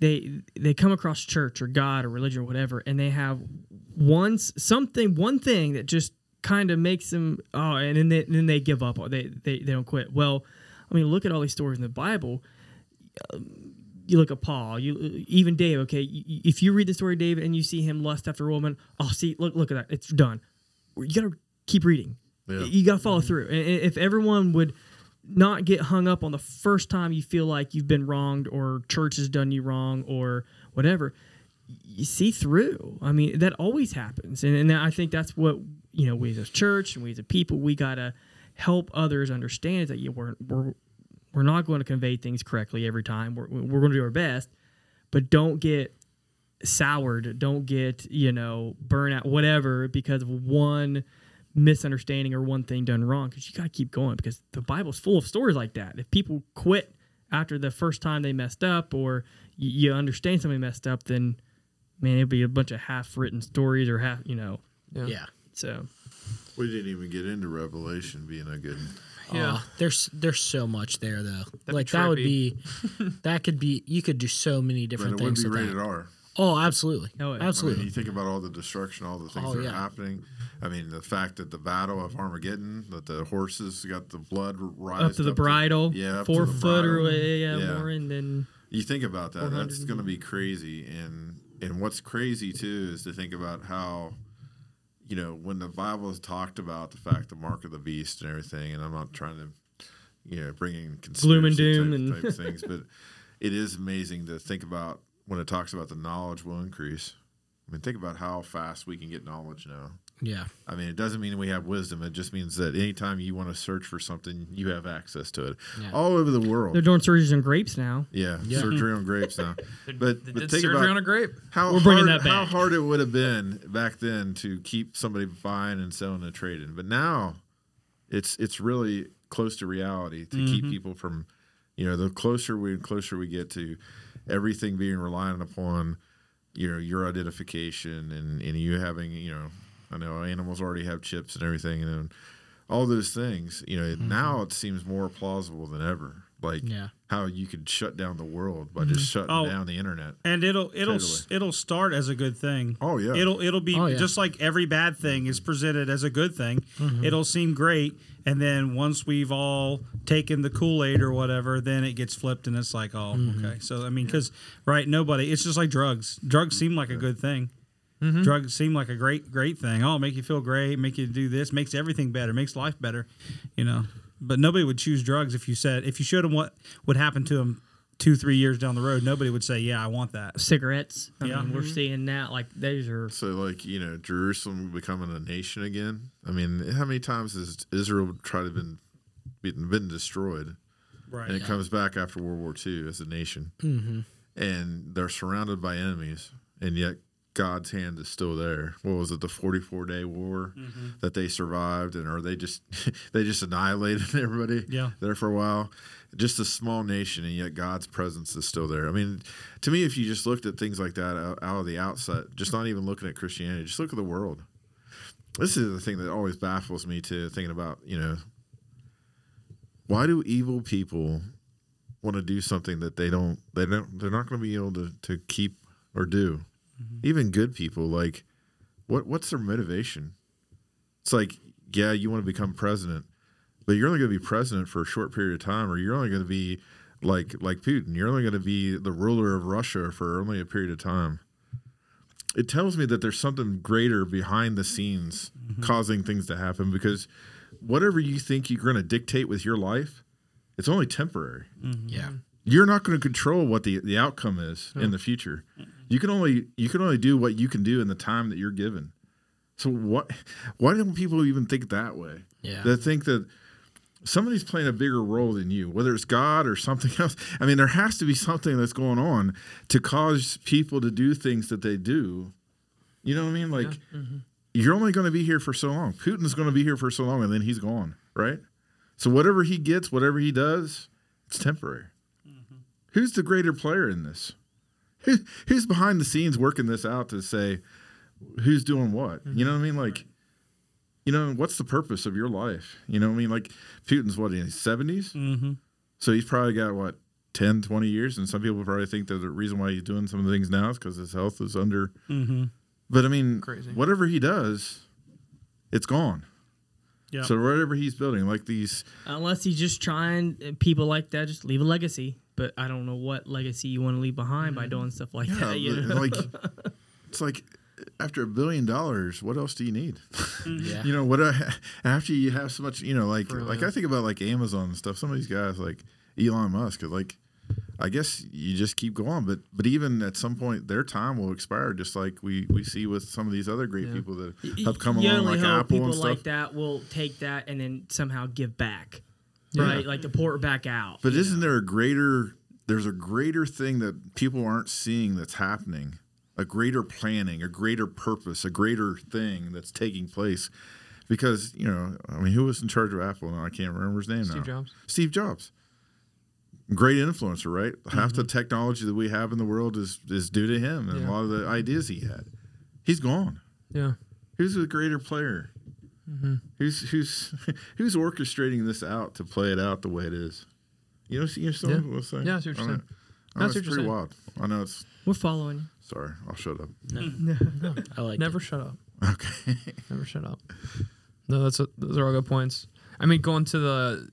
they they come across church or God or religion or whatever, and they have one, something, one thing that just kind of makes them, oh, and then they, and then they give up. Or they, they, they don't quit. Well, I mean, look at all these stories in the Bible. You look at Paul, you even David, okay? If you read the story of David and you see him lust after a woman, oh, see, look, look at that. It's done. You got to keep reading. Yeah. You got to follow through. And if everyone would not get hung up on the first time you feel like you've been wronged or church has done you wrong or whatever, you see through. I mean, that always happens. And, and I think that's what, you know, we as a church and we as a people, we got to help others understand that you weren't, we're, we're not going to convey things correctly every time. We're, we're going to do our best, but don't get soured. Don't get, you know, burnout, whatever, because of one misunderstanding or one thing done wrong, because you got to keep going, because the Bible's full of stories like that. If people quit after the first time they messed up, or you, you understand somebody messed up, then man, it'd be a bunch of half-written stories or half, you know. Yeah. yeah. So we didn't even get into Revelation being a good. Yeah. Uh, there's there's so much there though. That'd like that would be that could be you could do so many different but it things. It would be rated that. R. Oh, absolutely. Oh, yeah. Absolutely. I mean, you think about all the destruction, all the things oh, that are yeah. happening. I mean, the fact that the battle of Armageddon, that the horses got the blood rising. Up to the up bridle. To, yeah. Four foot or yeah, yeah. more. And then you think about that. That's going to be crazy. And, and what's crazy, too, is to think about how, you know, when the Bible has talked about the fact the mark of the beast and everything, and I'm not trying to, you know, bring in conspiracy gloom and doom type, and type things, but it is amazing to think about. When it talks about the knowledge will increase, I mean, think about how fast we can get knowledge now. Yeah. I mean, it doesn't mean we have wisdom. It just means that anytime you want to search for something, you have access to it. Yeah. All over the world. They're doing surgeries on grapes now. Yeah, yeah. Surgery on grapes now. But, they but did think surgery about on a grape. How We're hard, that back. How hard it would have been back then to keep somebody buying and selling and trading. But now it's it's really close to reality to mm-hmm. keep people from, you know, the closer we closer we get to everything being reliant upon, you know, your identification and, and you having, you know, I know animals already have chips and everything and all those things, you know, mm-hmm. now it seems more plausible than ever. Like yeah. how you could shut down the world by mm-hmm. just shutting oh, down the internet. And it'll it'll totally. it'll start as a good thing. Oh yeah. It'll it'll be oh, yeah. just like every bad thing is presented as a good thing. Mm-hmm. It'll seem great, and then once we've all taken the Kool-Aid or whatever, then it gets flipped and it's like, oh, mm-hmm. okay. So I mean, because right, nobody. It's just like drugs. Drugs seem like yeah. a good thing. Mm-hmm. Drugs seem like a great great thing. Oh, make you feel great, make you do this, makes everything better, makes life better. You know. But nobody would choose drugs if you said if you showed them what would happen to them two three years down the road. Nobody would say, "Yeah, I want that." Cigarettes. I yeah, mean, mm-hmm. we're seeing that. Like those are so like you know Jerusalem becoming a nation again. I mean, how many times has Israel tried to been been destroyed? Right, and it yeah. comes back after World War Two as a nation, mm-hmm. and they're surrounded by enemies, and yet God's hand is still there. What was it, the forty-four day war mm-hmm. that they survived, and or they just they just annihilated everybody yeah. there for a while? Just a small nation, and yet God's presence is still there. I mean, to me, if you just looked at things like that out, out of the outset, just not even looking at Christianity, just look at the world. This is the thing that always baffles me too, thinking about, you know, why do evil people want to do something that they don't they don't they're not going to be able to, to keep or do? Mm-hmm. Even good people, like, what what's their motivation? It's like, yeah, you want to become president, but you're only going to be president for a short period of time, or you're only going to be like like Putin. You're only going to be the ruler of Russia for only a period of time. It tells me that there's something greater behind the scenes mm-hmm. causing things to happen, because whatever you think you're going to dictate with your life, it's only temporary. Mm-hmm. Yeah. You're not going to control what the, the outcome is oh. in the future. You can only you can only do what you can do in the time that you're given. So what? Why don't people even think that way? Yeah, they think that somebody's playing a bigger role than you, whether it's God or something else. I mean, there has to be something that's going on to cause people to do things that they do. You know what I mean? Like, yeah. mm-hmm. you're only going to be here for so long. Putin's going to be here for so long, and then he's gone, right? So whatever he gets, whatever he does, it's temporary. Mm-hmm. Who's the greater player in this? Who, who's behind the scenes working this out to say who's doing what? Mm-hmm. You know what I mean? Like, you know, what's the purpose of your life? You know what I mean? Like, Putin's, what, in his seventies? Mm-hmm. So he's probably got, what, ten, twenty years? And some people probably think that the reason why he's doing some of the things now is because his health is under. Mm-hmm. But, I mean, Crazy. Whatever he does, it's gone. Yeah. So whatever he's building, like these. Unless he's just trying, people like that just leave a legacy. But I don't know what legacy you want to leave behind mm-hmm. by doing stuff like yeah, that. You know? Like, it's like. After a billion dollars, what else do you need? yeah. You know, what after you have so much, you know, like Brilliant. like I think about like Amazon and stuff. Some of these guys like Elon Musk, like I guess you just keep going, but but even at some point their time will expire, just like we, we see with some of these other great yeah. people that have come you along, like Apple and stuff. People like that will take that and then somehow give back, right? Yeah. Like to pour it back out. But isn't know? there a greater? There's a greater thing that people aren't seeing that's happening. A greater planning, a greater purpose, a greater thing that's taking place. Because, you know, I mean, who was in charge of Apple now? I can't remember his name now. Steve Jobs. Steve Jobs. Great influencer, right? Mm-hmm. Half the technology that we have in the world is, is due to him and yeah. a lot of the ideas he had. He's gone. Yeah. Who's the greater player? Mm-hmm. Who's who's who's orchestrating this out to play it out the way it is? You know, you know what I'm saying? Yeah, that's interesting. That's pretty wild. I know it's. We're following you. Sorry, I'll shut up. No, no, no. I like never it. shut up. Okay, never shut up. No, that's a, those are all good points. I mean, going to the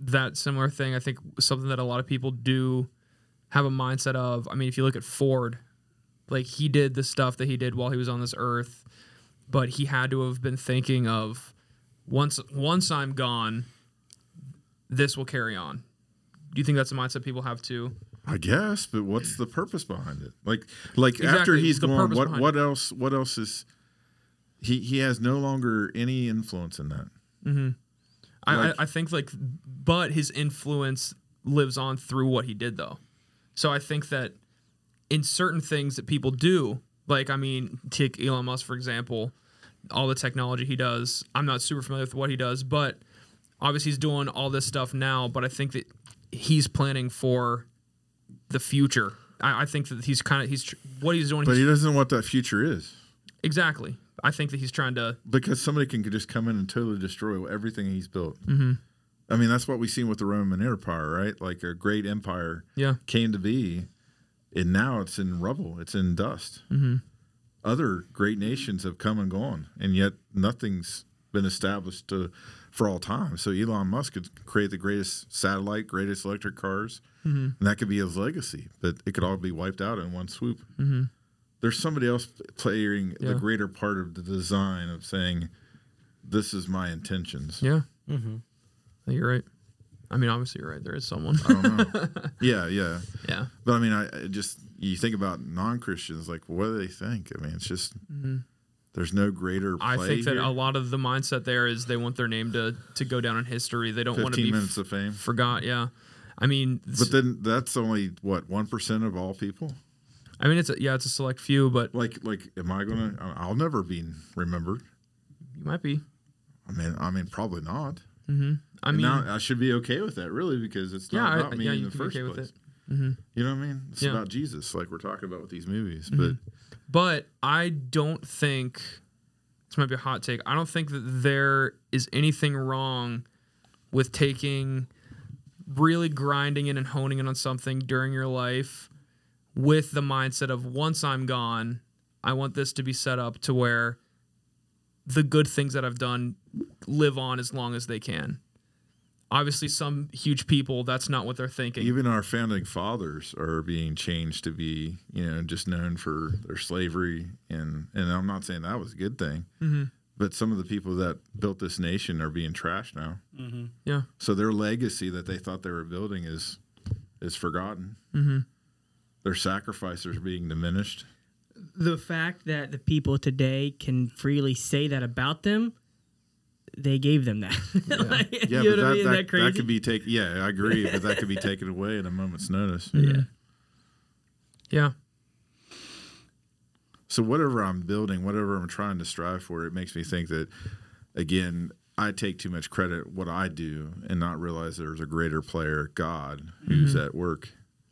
that similar thing, I think something that a lot of people do have a mindset of. I mean, if you look at Ford, like he did the stuff that he did while he was on this earth, but he had to have been thinking of once once I'm gone, this will carry on. Do you think that's a mindset people have too? I guess, but what's the purpose behind it? Like, like exactly. after he's gone, what what it. else? What else is he? He has no longer any influence in that. Mm-hmm. Like, I I think like, but his influence lives on through what he did, though. So I think that in certain things that people do, like I mean, take Elon Musk for example, all the technology he does. I'm not super familiar with what he does, but obviously he's doing all this stuff now. But I think that he's planning for. The future. I, I think that he's kind of he's tr- what he's doing. But he's, he doesn't know what that future is. Exactly. I think that he's trying to because somebody can just come in and totally destroy everything he's built. Mm-hmm. I mean, that's what we've seen with the Roman Empire, right? Like a great empire yeah. came to be, and now it's in rubble. It's in dust. Mm-hmm. Other great nations have come and gone, and yet nothing's been established to, for all time. So Elon Musk could create the greatest satellite, greatest electric cars. Mm-hmm. And that could be his legacy, but it could all be wiped out in one swoop. Mm-hmm. There's somebody else playing yeah. the greater part of the design of saying, this is my intentions. Yeah. Mm-hmm. You're right. I mean, obviously you're right. There is someone. I don't know. yeah, yeah. Yeah. But I mean, I, I just, you think about non-Christians, like, what do they think? I mean, it's just, mm-hmm. there's no greater play I think that here. A lot of the mindset there is they want their name to, to go down in history. They don't want to be minutes f- of fame. forgot. Yeah. I mean, but then that's only what one percent of all people. I mean, it's a, yeah, it's a select few, but like, like, am I gonna? I'll never be remembered. You might be. I mean, I mean, probably not. Mm-hmm. I and mean, I should be okay with that, really, because it's not yeah, about I, me yeah, in the first okay place. Mm-hmm. You know what I mean? It's yeah. about Jesus, like we're talking about with these movies. Mm-hmm. But, but I don't think this might be a hot take. I don't think that there is anything wrong with taking. Really grinding in and honing in on something during your life with the mindset of once I'm gone, I want this to be set up to where the good things that I've done live on as long as they can. Obviously, some huge people, that's not what they're thinking. Even our founding fathers are being changed to be, you know, just known for their slavery. And, and I'm not saying that was a good thing. Mm-hmm. But some of the people that built this nation are being trashed now. Mm-hmm. Yeah. So their legacy that they thought they were building is is forgotten. Mm-hmm. Their sacrifices are being diminished. The fact that the people today can freely say that about them, they gave them that. Yeah, like, yeah you know but that, I mean? that, that, crazy? that could be taken. Yeah, I agree. But that could be taken away at a moment's notice. Mm-hmm. Yeah. Yeah. So whatever I'm building, whatever I'm trying to strive for, it makes me think that, again, I take too much credit what I do and not realize there's a greater player, God, who's mm-hmm. at work.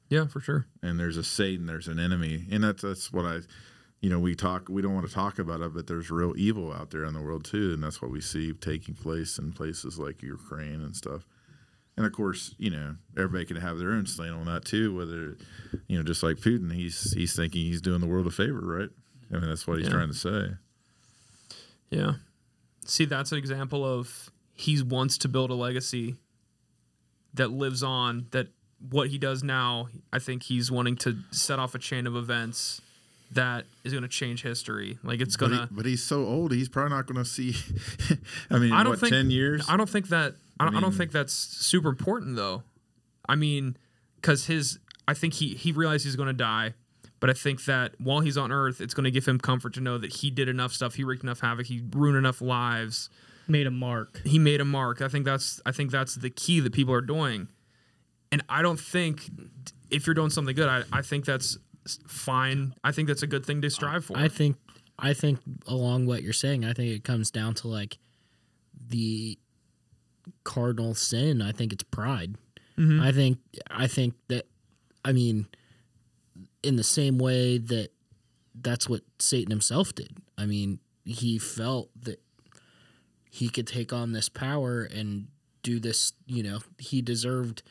Yeah, for sure. And there's a Satan, there's an enemy. And that's that's what I, you know, we talk, we don't want to talk about it, but there's real evil out there in the world too. And that's what we see taking place in places like Ukraine and stuff. And, of course, you know, everybody can have their own slant on that too, whether, you know, just like Putin, he's he's thinking he's doing the world a favor, right? I mean, that's what he's yeah. trying to say. Yeah. See, that's an example of he wants to build a legacy that lives on, that what he does now, I think he's wanting to set off a chain of events that is going to change history. Like, it's going to... But, he, but he's so old, he's probably not going to see... I mean, I don't what, think, ten years? I don't think that... I, I mean, don't think that's super important, though. I mean, because his... I think he, he realized he's going to die, but I think that while he's on Earth, it's going to give him comfort to know that he did enough stuff, he wreaked enough havoc, he ruined enough lives. Made a mark. He made a mark. I think that's I think that's the key that people are doing. And I don't think... If you're doing something good, I, I think that's fine. I think that's a good thing to strive for. I think, I think along what you're saying, I think it comes down to, like, the... cardinal sin. I think it's pride. Mm-hmm. I think I think that I mean in the same way that that's what Satan himself did. I mean, he felt that he could take on this power and do this, you know, he deserved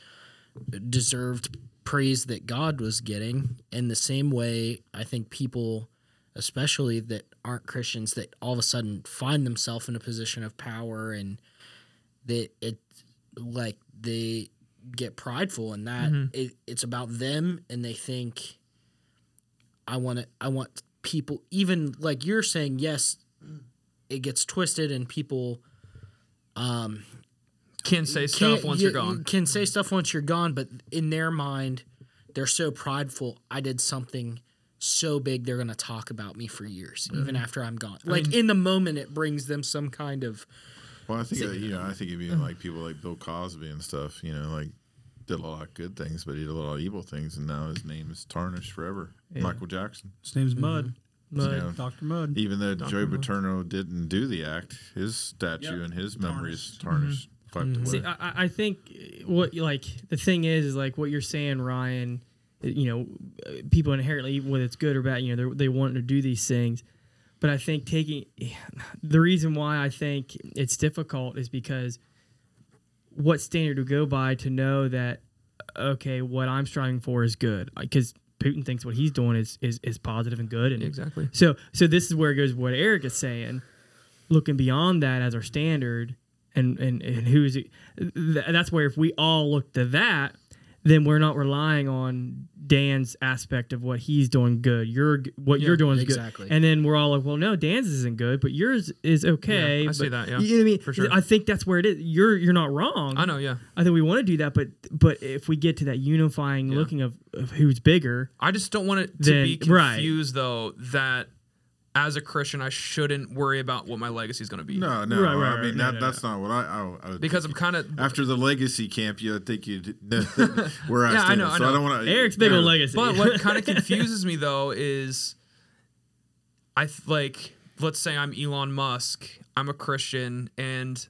deserved praise that God was getting. In the same way, I think people, especially that aren't Christians, that all of a sudden find themselves in a position of power and that it, like, they get prideful in that. Mm-hmm. It, it's about them, and they think, I want to, I want people, even like you're saying, yes, it gets twisted, and people um, can say stuff once you, you're gone. Can say stuff once you're gone, but in their mind, they're so prideful. I did something so big, they're going to talk about me for years, mm-hmm. even after I'm gone. I like, mean, in the moment, it brings them some kind of... Well, I think that, you know, I think it'd be like people like Bill Cosby and stuff, you know, like did a lot of good things, but he did a lot of evil things, and now his name is tarnished forever. Yeah. Michael Jackson. His name's Mudd. Mudd. You know, Doctor Mudd. Even though Doctor Joey Mudd. Paterno didn't do the act, his statue yep. and his memory is tarnished. Mm-hmm. Mm-hmm. See, I, I think what, like, the thing is, is like what you're saying, Ryan, you know, people inherently, whether it's good or bad, you know, they want to do these things. But I think taking the reason why I think it's difficult is because what standard to go by to know that, okay, what I'm striving for is good, because Putin thinks what he's doing is, is, is positive and good. And exactly. So so this is where it goes what Eric is saying, looking beyond that as our standard and, and, and who's it, that's where if we all look to that, then we're not relying on Dan's aspect of what he's doing good. You're what yeah, you're doing is exactly. good. And then we're all like, well, no, Dan's isn't good, but yours is okay. Yeah, I see that. Yeah, you know what I mean? For sure. I think that's where it is. You're you're not wrong. I know. Yeah. I think we want to do that, but but if we get to that unifying yeah. looking of, of who's bigger, I just don't want it to then, be confused right. though that. As a Christian, I shouldn't worry about what my legacy is going to be. No, no. Right, right, I mean, right, that, no, no, that's no. not what I... I, I would because I'm kind of... After the legacy camp, you think you'd know where I yeah, stand. I know, so I know. I don't want to... Eric's big on legacy. But what kind of confuses me, though, is... I like... Let's say I'm Elon Musk. I'm a Christian, and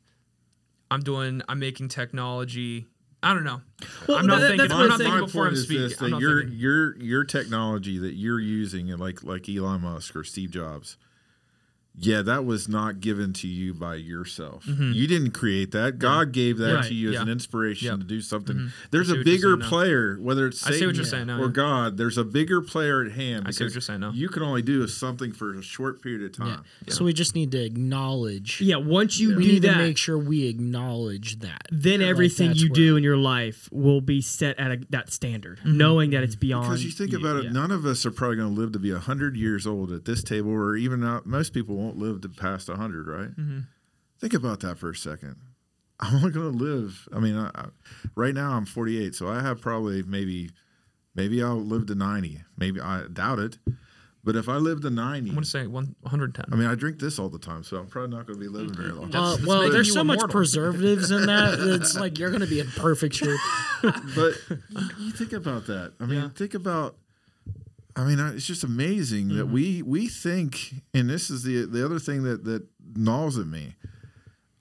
I'm doing... I'm making technology... I don't know. Well, I'm not that, thinking. I'm not thinking before I'm speaking. This, I'm your thinking. your your technology that you're using, like like Elon Musk or Steve Jobs, yeah, that was not given to you by yourself. Mm-hmm. You didn't create that. God yeah. gave that right. to you yeah. as an inspiration yep. to do something. Mm-hmm. There's a bigger player, no. whether it's Satan saying, no, or yeah. God. There's a bigger player at hand. I see what you're saying. No. You can only do something for a short period of time. Yeah. Yeah. So we just need to acknowledge. Yeah, once you yeah. do we need that, to make sure we acknowledge that. Then yeah, everything like you do in your life will be set at a, that standard, mm-hmm. knowing that it's beyond. Because you think you, about it, yeah. none of us are probably going to live to be a hundred years old at this table, or even not, most people won't. Won't live to past one hundred, right? Mm-hmm. Think about that for a second. I'm only going to live. I mean, I, I, right now I'm forty-eight, so I have probably maybe, maybe I'll live to ninety. Maybe I doubt it, But if I live to ninety, I'm going to say one hundred ten. I mean, I drink this all the time, so I'm probably not going to be living very long. Uh, well, there's so immortal. much preservatives in that. It's like you're going to be in perfect shape. But you think about that. I mean, yeah. think about. I mean, it's just amazing mm-hmm. that we we think, and this is the the other thing that that gnaws at me.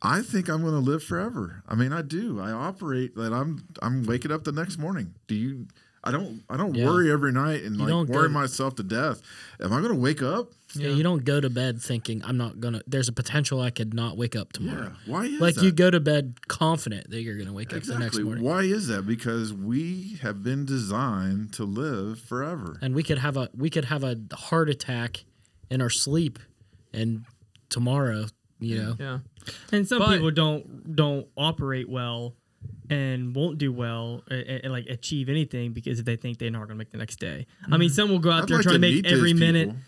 I think I'm going to live forever. I mean, I do. I operate that I'm I'm waking up the next morning. Do you? I don't I don't yeah. worry every night and you like worry to, myself to death. Am I going to wake up? Yeah, yeah, you don't go to bed thinking I'm not going to there's a potential I could not wake up tomorrow. Yeah. Why is like that? You go to bed confident that you're going to wake exactly. up the next morning. Why is that? Because we have been designed to live forever. And we could have a we could have a heart attack in our sleep and tomorrow, you know. Yeah. And some but, people don't don't operate well. And won't do well and, and, and like achieve anything because if they think they're not going to make the next day. Mm-hmm. I mean, some will go out I'd there like trying to make every minute. People.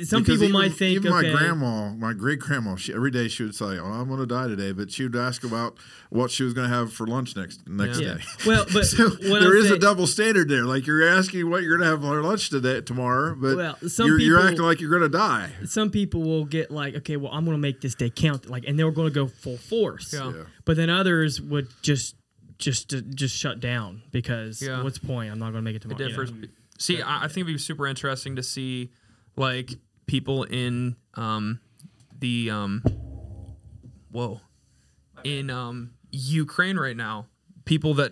Uh, some because people even, might think. Even okay, my grandma, my great grandma, every day she would say, "Oh, I'm going to die today," but she would ask about what she was going to have for lunch next next yeah. day. Yeah. Well, but so there I'm is saying, a double standard there. Like you're asking what you're going to have for lunch today tomorrow, but well, some you're, people, you're acting like you're going to die. Some people will get like, "Okay, well, I'm going to make this day count," like, and they're going to go full force. Yeah. Yeah. But then others would just. Just to just shut down because yeah. what's the point? I'm not going to make it tomorrow. It differs. You know? See, I, I think it'd be super interesting to see like people in um the um whoa in um Ukraine right now. People that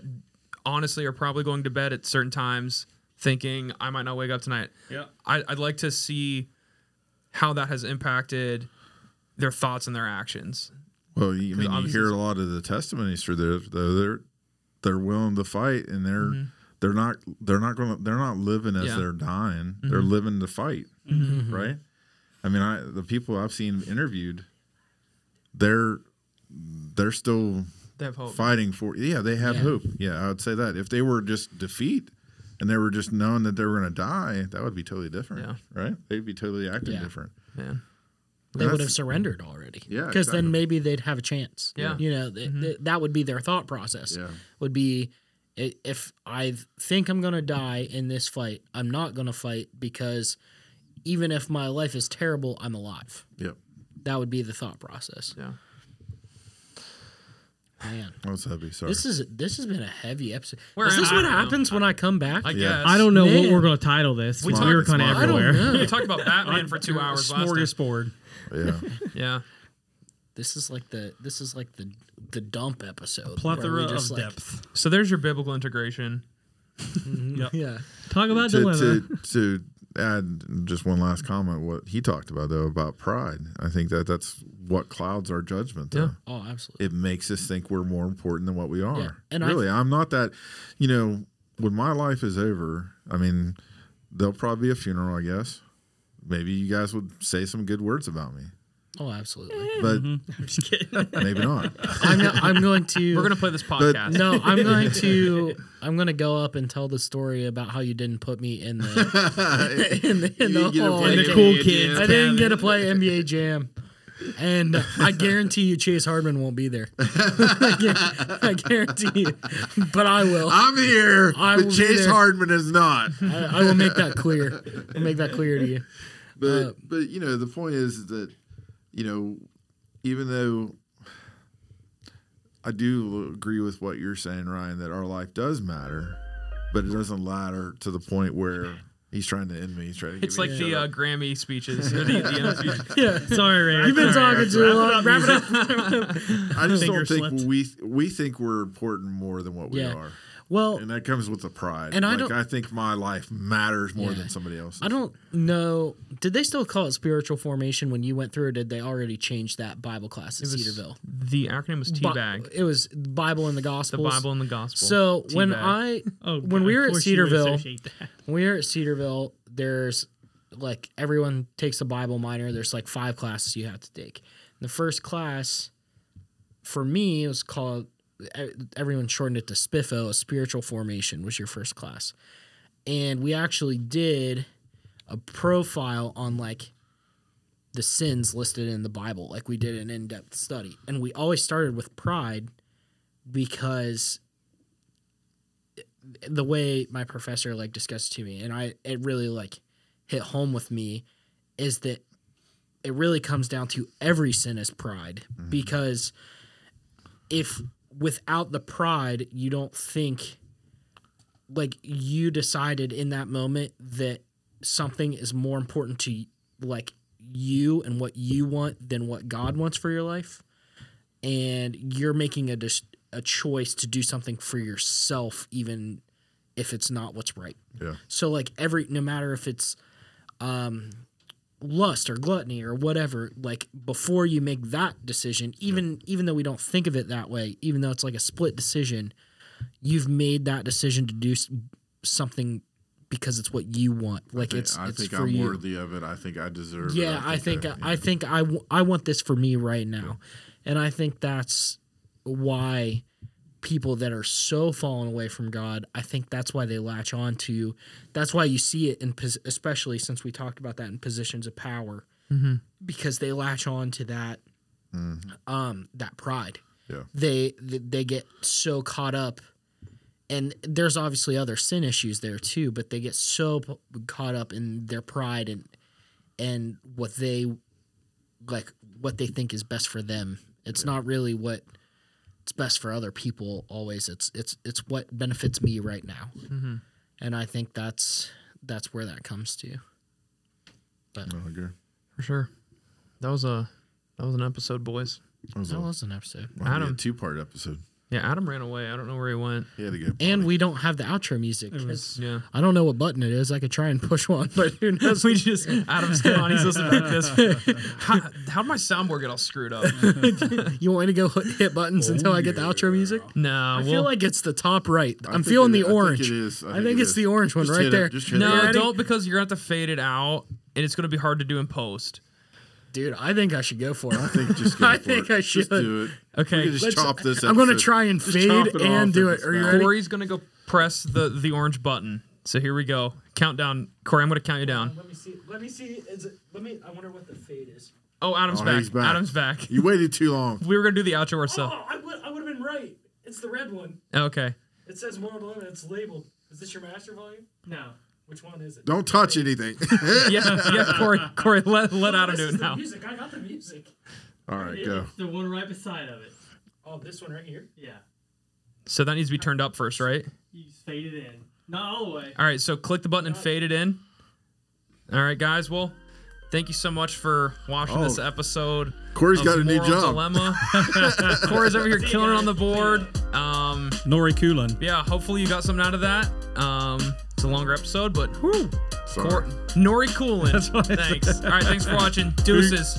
honestly are probably going to bed at certain times, thinking I might not wake up tonight. Yeah, I, I'd like to see how that has impacted their thoughts and their actions. Well, you I mean you hear a lot of the testimonies for their they're. They're willing to fight, and they're mm-hmm. they're not they're not going they're not living as yeah. they're dying. Mm-hmm. They're living to fight, mm-hmm. right? I mean, I the people I've seen interviewed, they're they're still they have hope. fighting for. Yeah, they have yeah. hope. Yeah, I would say that if they were just defeat, and they were just knowing that they were going to die, that would be totally different, yeah. right? They'd be totally acting yeah. different. Yeah. They That's, would have surrendered already. Yeah. Because exactly. then maybe they'd have a chance. Yeah. You know, th- mm-hmm. th- that would be their thought process. Yeah. Would be, if I think I'm going to die in this fight, I'm not going to fight because even if my life is terrible, I'm alive. Yeah. That would be the thought process. Yeah. Man. I was heavy. Sorry. This, is, this has been a heavy episode. We're is this what happens know. when I come back? I guess. I don't know Man. what we're going to title this. We, talk, we were kind of everywhere. We talked about Batman for two hours last night. Smorgasbord. Yeah, yeah. This is like the this is like the the dump episode. A plethora of like depth. So there's your biblical integration. Mm-hmm. Yep. Yeah, talk about to, dilemma. To, to add just one last comment, what he talked about though about pride, I think that that's what clouds our judgment. Though. Yeah. Oh, absolutely. It makes us think we're more important than what we are. Yeah. And really, I, I'm not that. You know, when my life is over, I mean, there'll probably be a funeral, I guess. Maybe you guys would say some good words about me. Oh, absolutely. But mm-hmm. I'm just kidding. Maybe not. I'm, not, I'm going to. We're going to play this podcast. But, no, I'm going to. I'm going to go up and tell the story about how you didn't put me in the in the, in the, hall. In the cool kids. I didn't get to play N B A Jam, and I guarantee you, Chase Hardman won't be there. I guarantee you, but I will. I'm here. I but Chase Hardman is not. I, I will make that clear. I'll make that clear to you. But, uh, but you know, the point is that, you know, even though I do agree with what you're saying, Ryan, that our life does matter, but it doesn't matter to the point where he's trying to end me. He's trying to get it's me like the uh, Grammy speeches. Or the, the end speeches. Yeah, sorry, Ryan. You've been sorry, talking too long. Wrap it up. I just Finger don't think slipped. we th- we think we're important more than what we yeah. are. Well, and that comes with the pride. And like, I, don't, I think my life matters more yeah, than somebody else's. I don't know. Did they still call it spiritual formation when you went through, or did they already change that Bible class at Cedarville? The acronym was T-Bag. Bi- it was Bible and the Gospels. The Bible and the Gospels. So T-Bag. when I oh, when we were at Cedarville, when we were at Cedarville, there's like everyone takes a Bible minor. There's like five classes you have to take. And the first class for me it was called. Everyone shortened it to SPIFO, a spiritual formation was your first class. And we actually did a profile on like the sins listed in the Bible. Like we did an in-depth study. And we always started with pride because the way my professor like discussed it to me, and I it really like hit home with me is that it really comes down to every sin is pride. Mm-hmm. Because if without the pride, you don't think, like, you decided in that moment that something is more important to, like, you and what you want than what God wants for your life. And you're making a dis- a choice to do something for yourself, even if it's not what's right. Yeah. So, like, every, no matter if it's um, lust or gluttony or whatever, like, before you make that decision, even yeah. even though we don't think of it that way, even though it's like a split decision, you've made that decision to do something because it's what you want. Like, I think, it's, I it's think for I'm you. worthy of it. I think I deserve yeah, it. I think I think I, I, I, think I, w- I want this for me right now. Yeah. And I think that's why people that are so fallen away from God, I think that's why they latch on to, that's why you see it in, especially since we talked about that in positions of power, mm-hmm. because they latch on to that, mm-hmm. um, that pride. Yeah. They, they get so caught up, and there's obviously other sin issues there too, but they get so p- caught up in their pride and, and what they like, what they think is best for them. It's yeah. not really what, it's best for other people always. It's it's it's what benefits me right now, mm-hmm. and I think that's that's where that comes to. But I agree for sure. That was a that was an episode, boys. That was, that a, was an episode. Well, Adam, a two part episode. Yeah, Adam ran away. I don't know where he went. He had to go. And we don't have the outro music. Was, yeah. I don't know what button it is. I could try and push one, but who knows? We just Adam's still on. He's listening like this. how, how'd my soundboard get all screwed up? You want me to go hit buttons oh, until I get the outro yeah. music? No, I well, feel like it's the top right. I'm feeling it, the orange. I think, it is. I think, I think it it's is. the orange one just right there. It, no, don't, because you're gonna have to fade it out, and it's gonna be hard to do in post. Dude, I think I should go for it. I think just go I for think it. I should. Just do it. Okay. Just Let's, chop this I'm going to try and fade and, and do it. Are you ready? Corey's going to go press the, the orange button. So here we go. Countdown. Corey, I'm going to count you down. Let me see. Let me see. Is it, let me. I wonder what the fade is. Oh, Adam's oh, back. back. Adam's back. You waited too long. We were going to do the outro ourselves. Oh, I would I would have been right. It's the red one. Okay. It says World Limit. It's labeled. Is this your master volume? No. Which one is it? Don't touch anything. yeah, yeah, Corey, Corey let, let oh, Adam do it now. The music. I got the music. All right, it, go. It's the one right beside of it. Oh, this one right here? Yeah. So that needs to be turned up first, right? You just fade it in. Not all the way. All right, so click the button and fade it in. All right, guys, well, thank you so much for watching oh. this episode. Corey's got a new job. Dilemma. Corey's over here killing it on the board. Um, Nori Kulin. Yeah, hopefully you got something out of that. Um, it's a longer episode, but whew. Sorry. Cor- Nori Kulin. Thanks. All right, thanks for watching. Deuces.